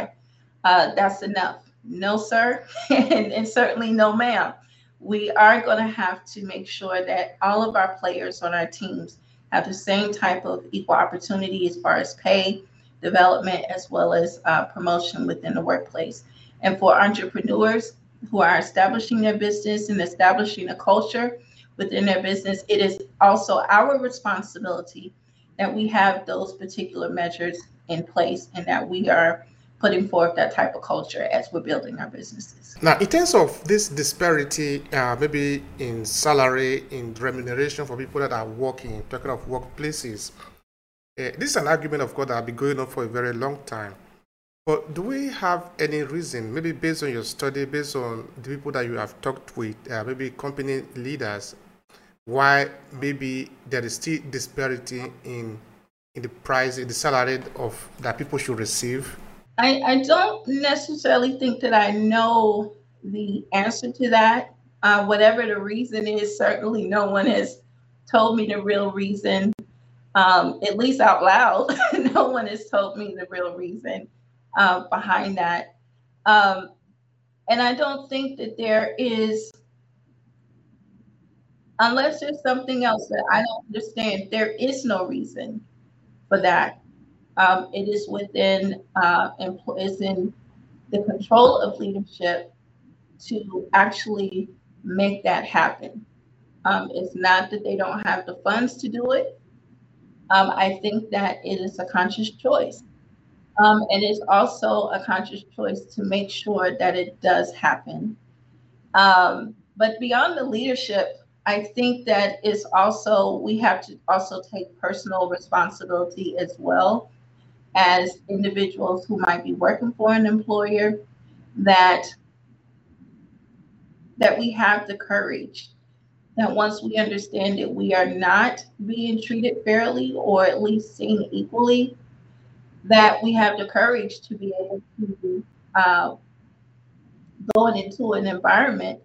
uh, that's enough. No, sir, and, and certainly no, ma'am. We are going to have to make sure that all of our players on our teams have the same type of equal opportunity as far as pay, development, as well as uh, promotion within the workplace. And for entrepreneurs who are establishing their business and establishing a culture within their business, it is also our responsibility that we have those particular measures in place, and that we are putting forth that type of culture as we're building our businesses. Now, in terms of this disparity, uh, maybe in salary, in remuneration for people that are working, talking of workplaces, uh, this is an argument, of course, that has been going on for a very long time. But do we have any reason, maybe based on your study, based on the people that you have talked with, uh, maybe company leaders, why maybe there is still disparity in in the price, in the salary of that people should receive? I, I don't necessarily think that I know the answer to that. Uh, whatever the reason is, certainly no one has told me the real reason, um, at least out loud. No one has told me the real reason uh, behind that. Um, and I don't think that there is, unless there's something else that I don't understand, there is no reason for that. Um, it is within, uh, it's in the control of leadership to actually make that happen. Um, it's not that they don't have the funds to do it. Um, I think that it is a conscious choice. Um, and it's also a conscious choice to make sure that it does happen. Um, but beyond the leadership, I think that it's also, we have to also take personal responsibility as well as individuals who might be working for an employer, that that we have the courage that once we understand that we are not being treated fairly or at least seen equally, that we have the courage to be able to uh, go into an environment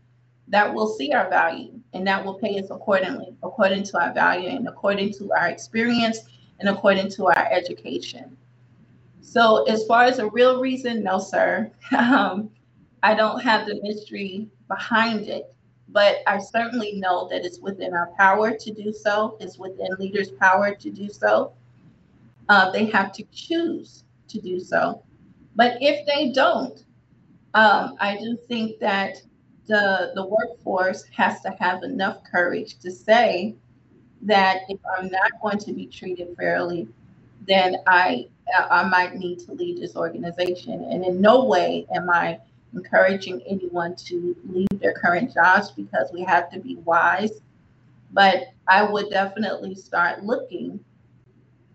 that will see our value and that will pay us accordingly, according to our value and according to our experience and according to our education. So as far as a real reason, no, sir. um, I don't have the mystery behind it, but I certainly know that it's within our power to do so. It's within leaders' power to do so. Uh, they have to choose to do so. But if they don't, um, I do think that the, the workforce has to have enough courage to say that if I'm not going to be treated fairly, then I, I might need to leave this organization. And in no way am I encouraging anyone to leave their current jobs, because we have to be wise. But I would definitely start looking,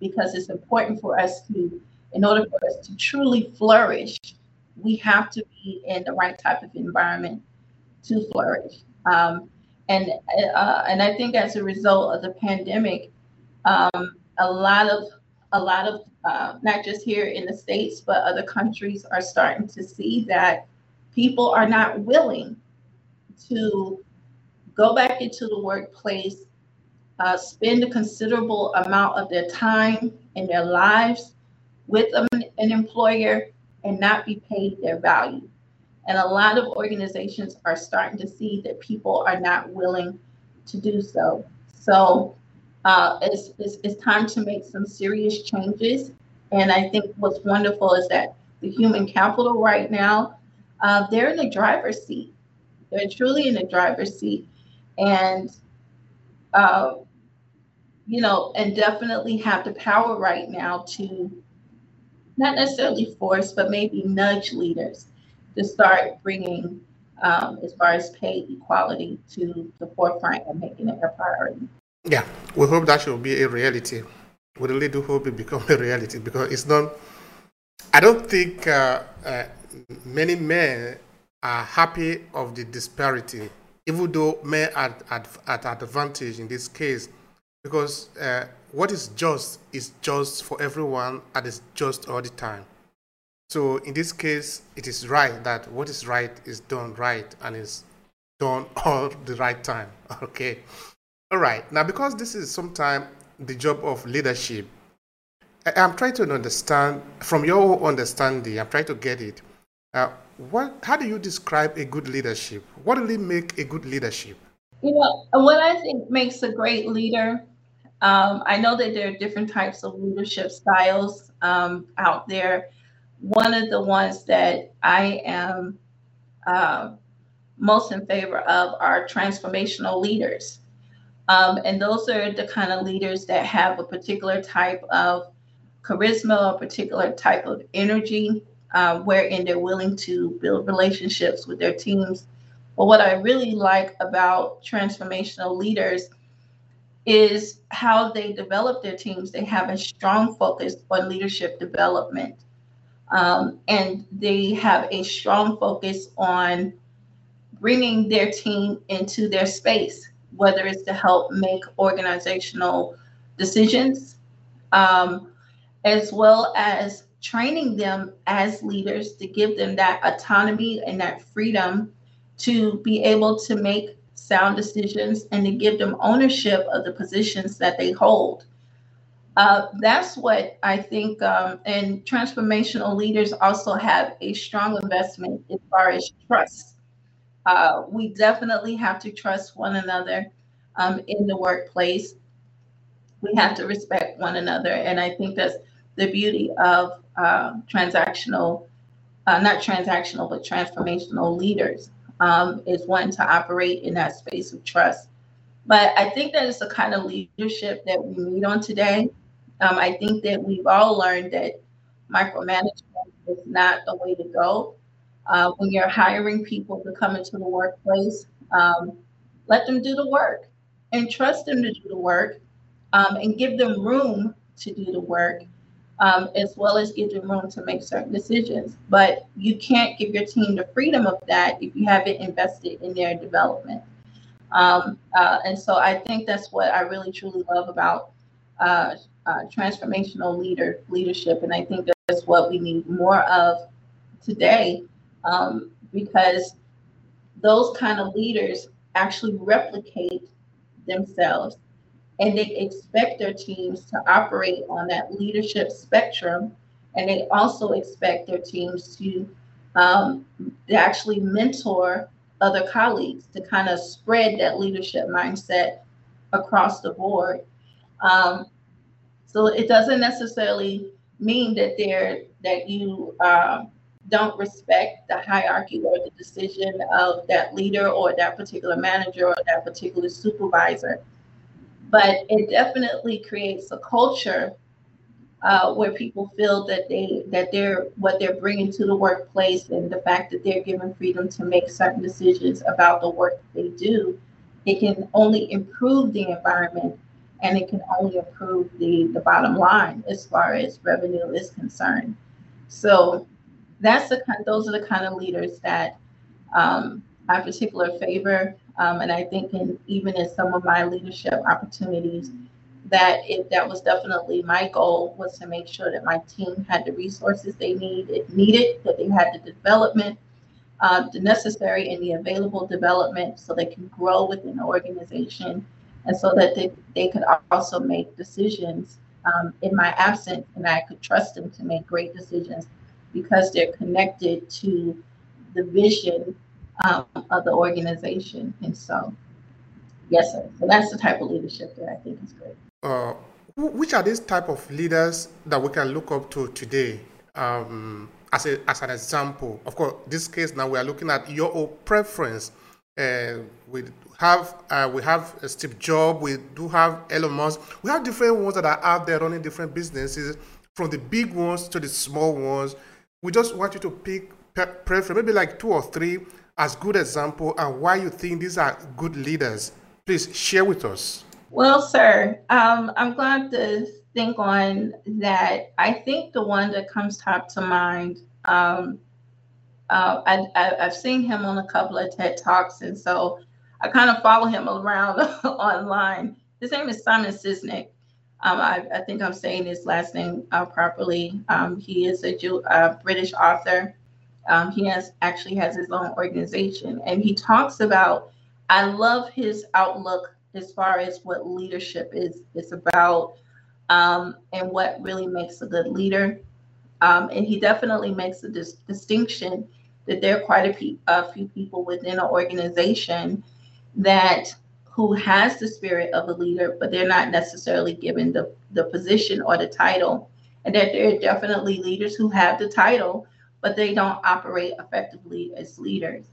because it's important for us to, in order for us to truly flourish, we have to be in the right type of environment to flourish. Um, and, uh, and I think as a result of the pandemic, um, a lot of, a lot of uh, not just here in the States, but other countries are starting to see that people are not willing to go back into the workplace, uh, spend a considerable amount of their time and their lives with an, an employer and not be paid their value. And a lot of organizations are starting to see that people are not willing to do so. So uh, it's, it's, it's time to make some serious changes. And I think what's wonderful is that the human capital right now, Uh, they're in the driver's seat. They're truly in the driver's seat, and uh, you know, and definitely have the power right now to not necessarily force, but maybe nudge leaders to start bringing, um, as far as pay equality, to the forefront and making it a priority. Yeah, we hope that should be a reality. We really do hope it becomes a reality, because it's not. I don't think. Uh, uh, Many men are happy of the disparity, even though men are at, at advantage in this case, because uh, what is just is just for everyone and is just all the time. So in this case, it is right that what is right is done right and is done all the right time. Okay. All right. Now, because this is sometimes the job of leadership, I'm trying to understand, from your understanding, I'm trying to get it. Uh, what? How do you describe a good leadership? What really make a good leadership? You know, what I think makes a great leader, um, I know that there are different types of leadership styles um, out there. One of the ones that I am uh, most in favor of are transformational leaders. Um, and those are the kind of leaders that have a particular type of charisma, a particular type of energy, Uh, wherein they're willing to build relationships with their teams. But what I really like about transformational leaders is how they develop their teams. They have a strong focus on leadership development. Um, and they have a strong focus on bringing their team into their space, whether it's to help make organizational decisions, um, as well as training them as leaders to give them that autonomy and that freedom to be able to make sound decisions and to give them ownership of the positions that they hold. Uh, that's what I think, um, and transformational leaders also have a strong investment as far as trust. Uh, we definitely have to trust one another um, in the workplace. We have to respect one another, and I think that's the beauty of uh, transactional, uh, not transactional, but transformational leaders, um, is wanting to operate in that space of trust. But I think that it's the kind of leadership that we need on today. Um, I think that we've all learned that micromanagement is not the way to go. Uh, when you're hiring people to come into the workplace, um, let them do the work and trust them to do the work, um, and give them room to do the work, um, as well as give them room to make certain decisions. But you can't give your team the freedom of that if you haven't invested in their development. Um, uh, and so I think that's what I really, truly love about uh, uh, transformational leader leadership. And I think that's what we need more of today, um, because those kind of leaders actually replicate themselves, and they expect their teams to operate on that leadership spectrum. And they also expect their teams to, um, to actually mentor other colleagues, to kind of spread that leadership mindset across the board. Um, so it doesn't necessarily mean that they're, that you uh, don't respect the hierarchy or the decision of that leader or that particular manager or that particular supervisor, but it definitely creates a culture Uh, where people feel that they that they're what they're bringing to the workplace, and the fact that they're given freedom to make certain decisions about the work that they do, it can only improve the environment, and it can only improve the the bottom line as far as revenue is concerned. So that's the kind, those are the kind of leaders that um, I particularly favor, um, and I think in even in some of my leadership opportunities, that it, that was definitely my goal, was to make sure that my team had the resources they needed, needed that they had the development, uh, the necessary and the available development, so they can grow within the organization, and so that they, they could also make decisions um, in my absence, and I could trust them to make great decisions because they're connected to the vision um, of the organization. And so, yes, sir. So that's the type of leadership that I think is great. Uh, which are these type of leaders that we can look up to today um, as a, as an example? Of course, this case now we are looking at your own preference. Uh, we have uh, we have Steve Jobs, we do have Elon Musk. We have different ones that are out there running different businesses, from the big ones to the small ones. We just want you to pick preference, maybe like two or three as good example, and why you think these are good leaders. Please share with us. Well, sir, um, I'm glad to think on that. I think the one that comes top to mind, um, uh, I, I, I've seen him on a couple of TED Talks, and so I kind of follow him around online. His name is Simon Sinek. Um, I, I think I'm saying his last name uh, properly. Um, he is a Jew, uh, British author. Um, he has actually has his own organization, and he talks about, I love his outlook as far as what leadership is, is about, um, and what really makes a good leader. Um, and he definitely makes a dis- distinction that there are quite a, pe- a few people within an organization that who has the spirit of a leader, but they're not necessarily given the, the position or the title, and that there are definitely leaders who have the title, but they don't operate effectively as leaders.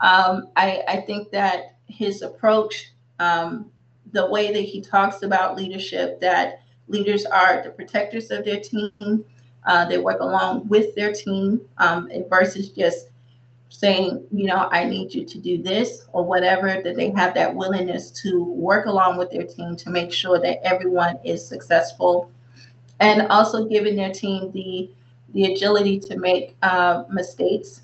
Um, I, I think that his approach, um, the way that he talks about leadership, that leaders are the protectors of their team, uh, they work along with their team, um, and versus just saying, you know, I need you to do this or whatever, that they have that willingness to work along with their team to make sure that everyone is successful, and also giving their team the the agility to make uh, mistakes,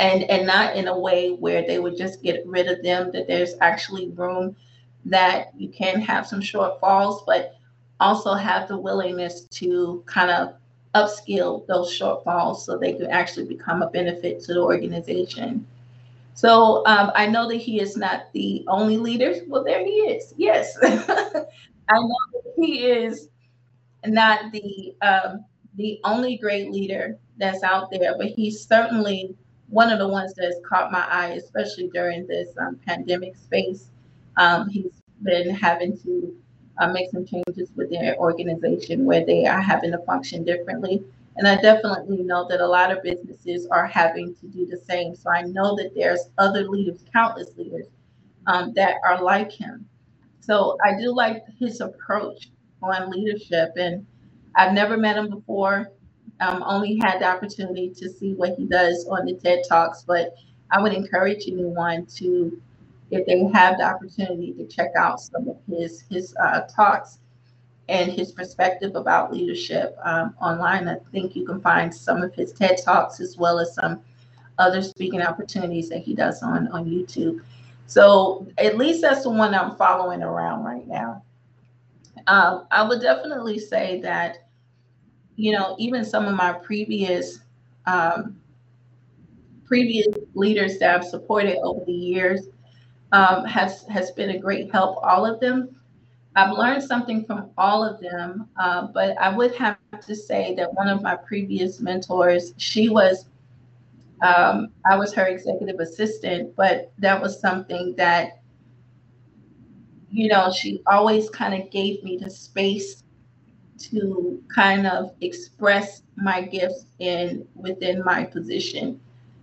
and, and not in a way where they would just get rid of them, that there's actually room that you can have some shortfalls, but also have the willingness to kind of upskill those shortfalls so they can actually become a benefit to the organization. So um, I know that he is not the only leader. Well, there he is. Yes. I know that he is not the um, the only great leader that's out there, but he's certainly one of the ones that has caught my eye, especially during this um, pandemic space. Um, he's been having to uh, make some changes with their organization where they are having to function differently. And I definitely know that a lot of businesses are having to do the same. So I know that there's other leaders, countless leaders um, that are like him. So I do like his approach on leadership. And I've never met him before. Um, only had the opportunity to see what he does on the TED Talks, but I would encourage anyone to, if they have the opportunity, to check out some of his his uh, talks and his perspective about leadership um, online. I think you can find some of his TED Talks as well as some other speaking opportunities that he does on, on YouTube. So at least that's the one I'm following around right now. Um, I would definitely say that, you know, even some of my previous um, previous leaders that I've supported over the years um, has, has been a great help, all of them. I've learned something from all of them, uh, but I would have to say that one of my previous mentors, she was, um, I was her executive assistant, but that was something that, you know, she always kind of gave me the space to kind of express my gifts in within my position.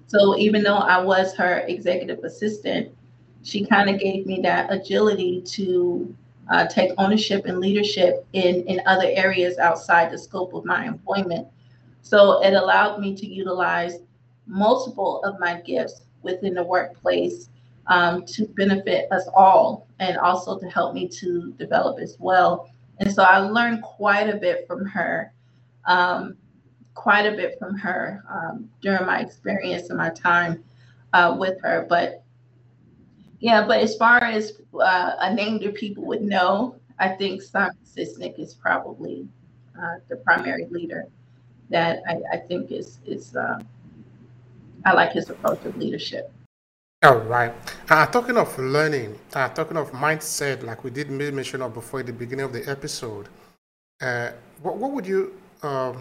So even though I was her executive assistant, she kind of gave me that agility to uh, take ownership and leadership in, in other areas outside the scope of my employment. So it allowed me to utilize multiple of my gifts within the workplace um, to benefit us all and also to help me to develop as well. And so I learned quite a bit from her, um, quite a bit from her um, during my experience and my time uh, with her. But yeah, but as far as uh, a name that people would know, I think Simon Sinek is probably uh, the primary leader that I, I think is, is uh, I like his approach of leadership. All right. Uh, talking of learning, uh, talking of mindset, like we did mention of before at the beginning of the episode, uh, what, what would you uh,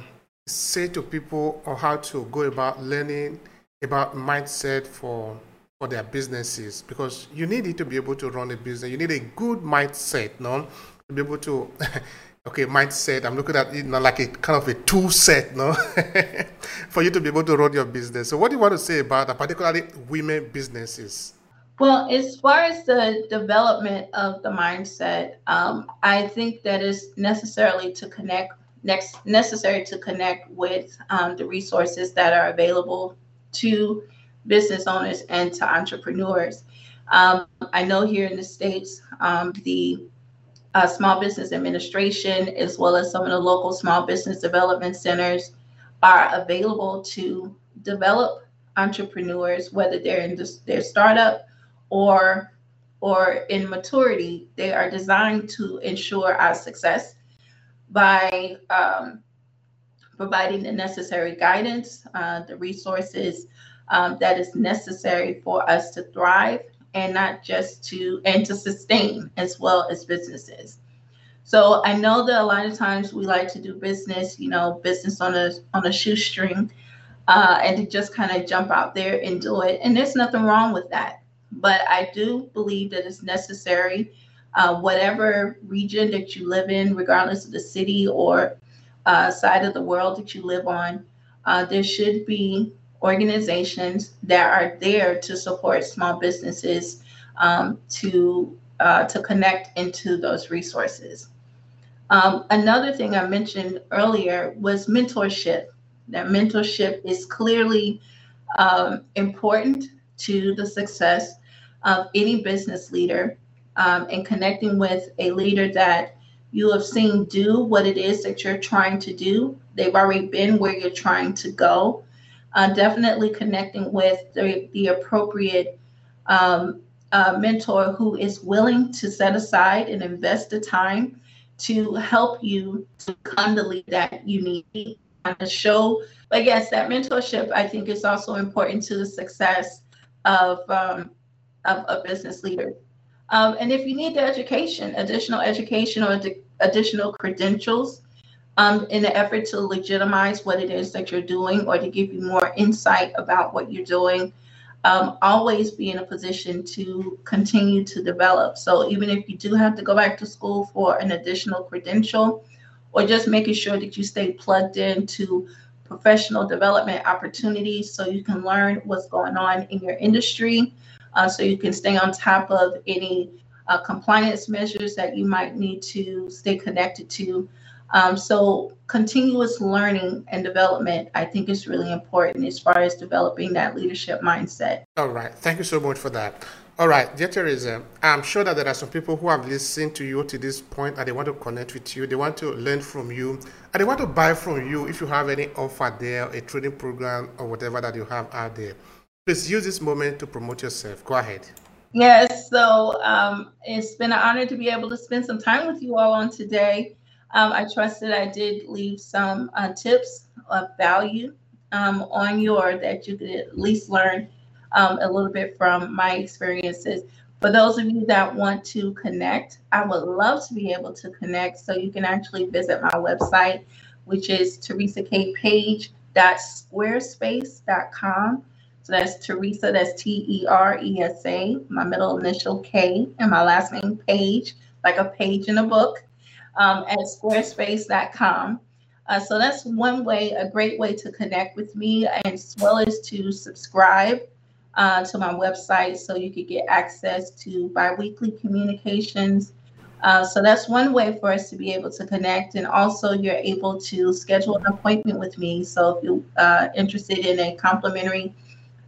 say to people on how to go about learning about mindset for for their businesses? Because you need it to be able to run a business. You need a good mindset, no? To be able to, okay, mindset, I'm looking at it now like a kind of a tool set, no? For you to be able to run your business. So what do you want to say about that, particularly women businesses? Well, as far as the development of the mindset, um, I think that it's necessarily to connect, next, necessary to connect with um, the resources that are available to business owners and to entrepreneurs. Um, I know here in the States, um, the uh, Small Business Administration, as well as some of the local small business development centers, are available to develop entrepreneurs, whether they're in this, their startup or or in maturity. They are designed to ensure our success by um, providing the necessary guidance, uh, the resources um, that is necessary for us to thrive and not just to and to sustain as well as businesses. So I know that a lot of times we like to do business, you know, business on a on a shoestring, uh, and to just kind of jump out there and do it. And there's nothing wrong with that. But I do believe that it's necessary, uh, whatever region that you live in, regardless of the city or uh, side of the world that you live on, uh, there should be organizations that are there to support small businesses um, to uh, to connect into those resources. Um, another thing I mentioned earlier was mentorship. That mentorship is clearly um, important to the success of any business leader, um, and connecting with a leader that you have seen do what it is that you're trying to do. They've already been where you're trying to go. Uh, definitely connecting with the, the appropriate um, uh, mentor who is willing to set aside and invest the time to help you to become the leader that you need. To show, but yes, that mentorship I think is also important to the success of, um, of, of business leaders. Um, and if you need the education, additional education or ad- additional credentials um, in the effort to legitimize what it is that you're doing or to give you more insight about what you're doing, um, always be in a position to continue to develop. So even if you do have to go back to school for an additional credential, or just making sure that you stay plugged into professional development opportunities so you can learn what's going on in your industry, uh, so you can stay on top of any uh, compliance measures that you might need to stay connected to. Um, so continuous learning and development, I think, is really important as far as developing that leadership mindset. All right. Thank you so much for that. All right, dear Teresa, I'm sure that there are some people who have listened to you to this point and they want to connect with you, they want to learn from you, and they want to buy from you if you have any offer there, a training program or whatever that you have out there. Please use this moment to promote yourself. Go ahead. Yes, so um, it's been an honor to be able to spend some time with you all on today. Um, I trust that I did leave some uh, tips of value um, on your that you could at least learn Um, a little bit from my experiences. For those of you that want to connect, I would love to be able to connect. So you can actually visit my website, which is Teresa K Page dot squarespace dot com. So that's Teresa, that's T E R E S A, my middle initial K, and my last name Page, like a page in a book, um, at squarespace dot com. Uh, so that's one way, a great way to connect with me, as well as to subscribe Uh, to my website so you could get access to bi-weekly communications. Uh, so that's one way for us to be able to connect. And also you're able to schedule an appointment with me. So if you're uh, interested in a complimentary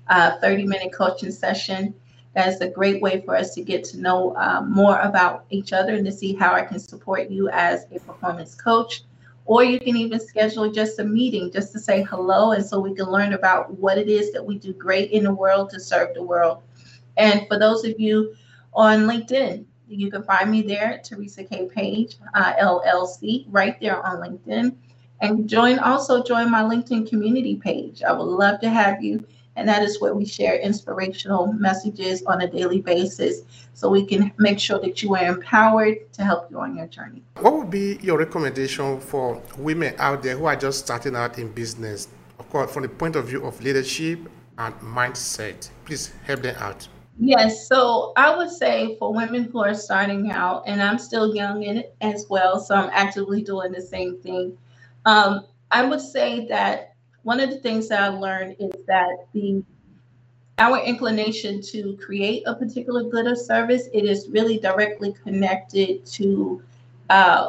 uh, thirty minute coaching session, that's a great way for us to get to know uh, more about each other and to see how I can support you as a performance coach. Or you can even schedule just a meeting just to say hello, and so we can learn about what it is that we do great in the world to serve the world. And for those of you on LinkedIn, you can find me there, Teresa K. Page, uh, L L C, right there on LinkedIn. And join also join my LinkedIn community page. I would love to have you. And that is where we share inspirational messages on a daily basis so we can make sure that you are empowered to help you on your journey. What would be your recommendation for women out there who are just starting out in business, of course, from the point of view of leadership and mindset? Please help them out. Yes, so I would say for women who are starting out, and I'm still young in it as well, so I'm actively doing the same thing. Um, I would say that one of the things that I learned is that the our inclination to create a particular good or service, it is really directly connected to uh,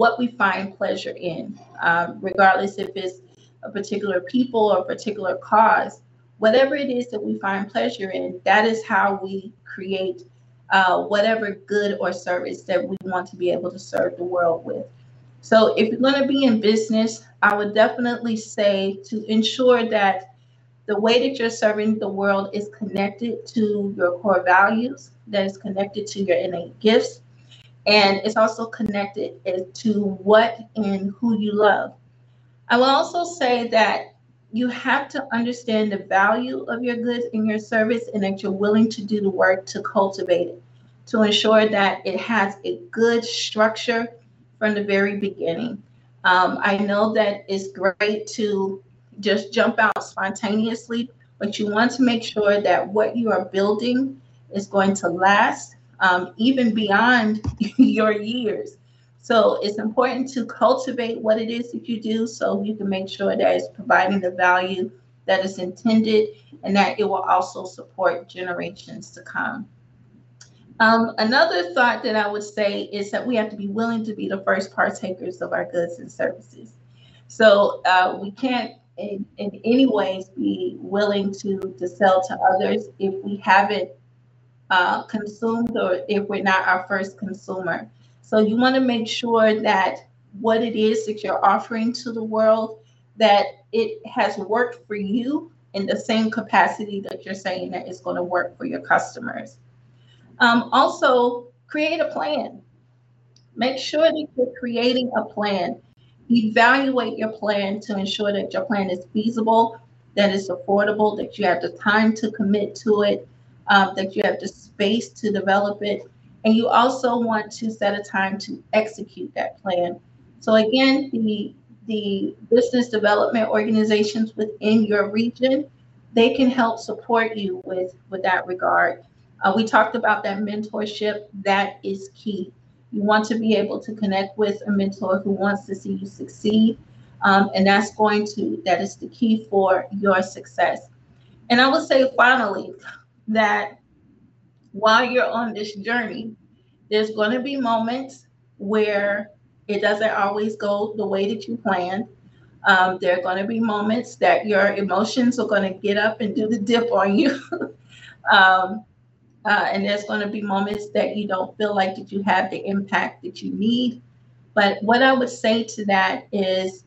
what we find pleasure in, um, regardless if it's a particular people or a particular cause. Whatever it is that we find pleasure in, that is how we create uh, whatever good or service that we want to be able to serve the world with. So if you're going to be in business, I would definitely say to ensure that the way that you're serving the world is connected to your core values, that is connected to your innate gifts, and it's also connected to what and who you love. I will also say that you have to understand the value of your goods and your service, and that you're willing to do the work to cultivate it, to ensure that it has a good structure from the very beginning. Um, I know that it's great to just jump out spontaneously, but you want to make sure that what you are building is going to last um, even beyond your years. So it's important to cultivate what it is that you do so you can make sure that it's providing the value that is intended and that it will also support generations to come. Um, another thought that I would say is that we have to be willing to be the first partakers of our goods and services. So uh, we can't in, in any ways be willing to, to sell to others if we haven't uh, consumed or if we're not our first consumer. So you want to make sure that what it is that you're offering to the world, that it has worked for you in the same capacity that you're saying that it's going to work for your customers. Um, also, create a plan. Make sure that you're creating a plan. Evaluate your plan to ensure that your plan is feasible that is affordable, that you have the time to commit to it, uh, that you have the space to develop it. And you also want to set a time to execute that plan. So again, the, the business development organizations within your region, they can help support you with, with that regard. Uh, we talked about that mentorship. That is key. You want to be able to connect with a mentor who wants to see you succeed. Um, and that's going to, that is the key for your success. And I would say finally, that while you're on this journey, there's going to be moments where it doesn't always go the way that you planned. Um, there are going to be moments that your emotions are going to get up and do the dip on you. um, uh, and there's going to be moments that you don't feel like that you have the impact that you need. But what I would say to that is,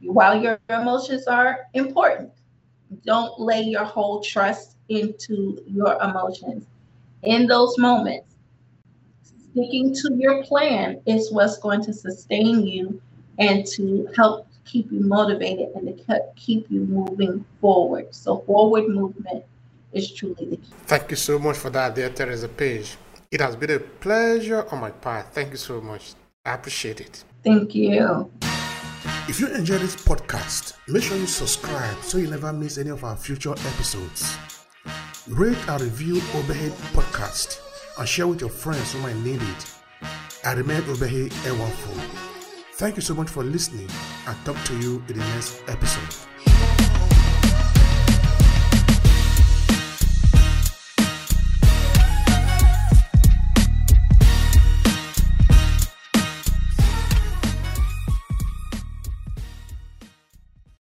while your emotions are important, don't lay your whole trust into your emotions. In those moments, sticking to your plan is what's going to sustain you and to help keep you motivated and to keep you moving forward. So forward movement is truly the key. Thank you so much for that, dear Teresa Page. It has been a pleasure on my part. Thank you so much. I appreciate it. Thank you. If you enjoyed this podcast, make sure you subscribe so you never miss any of our future episodes. Rate and review Obehe Podcast and share with your friends who might need it. I remain Obehe A fourteen. Thank you so much for listening and talk to you in the next episode.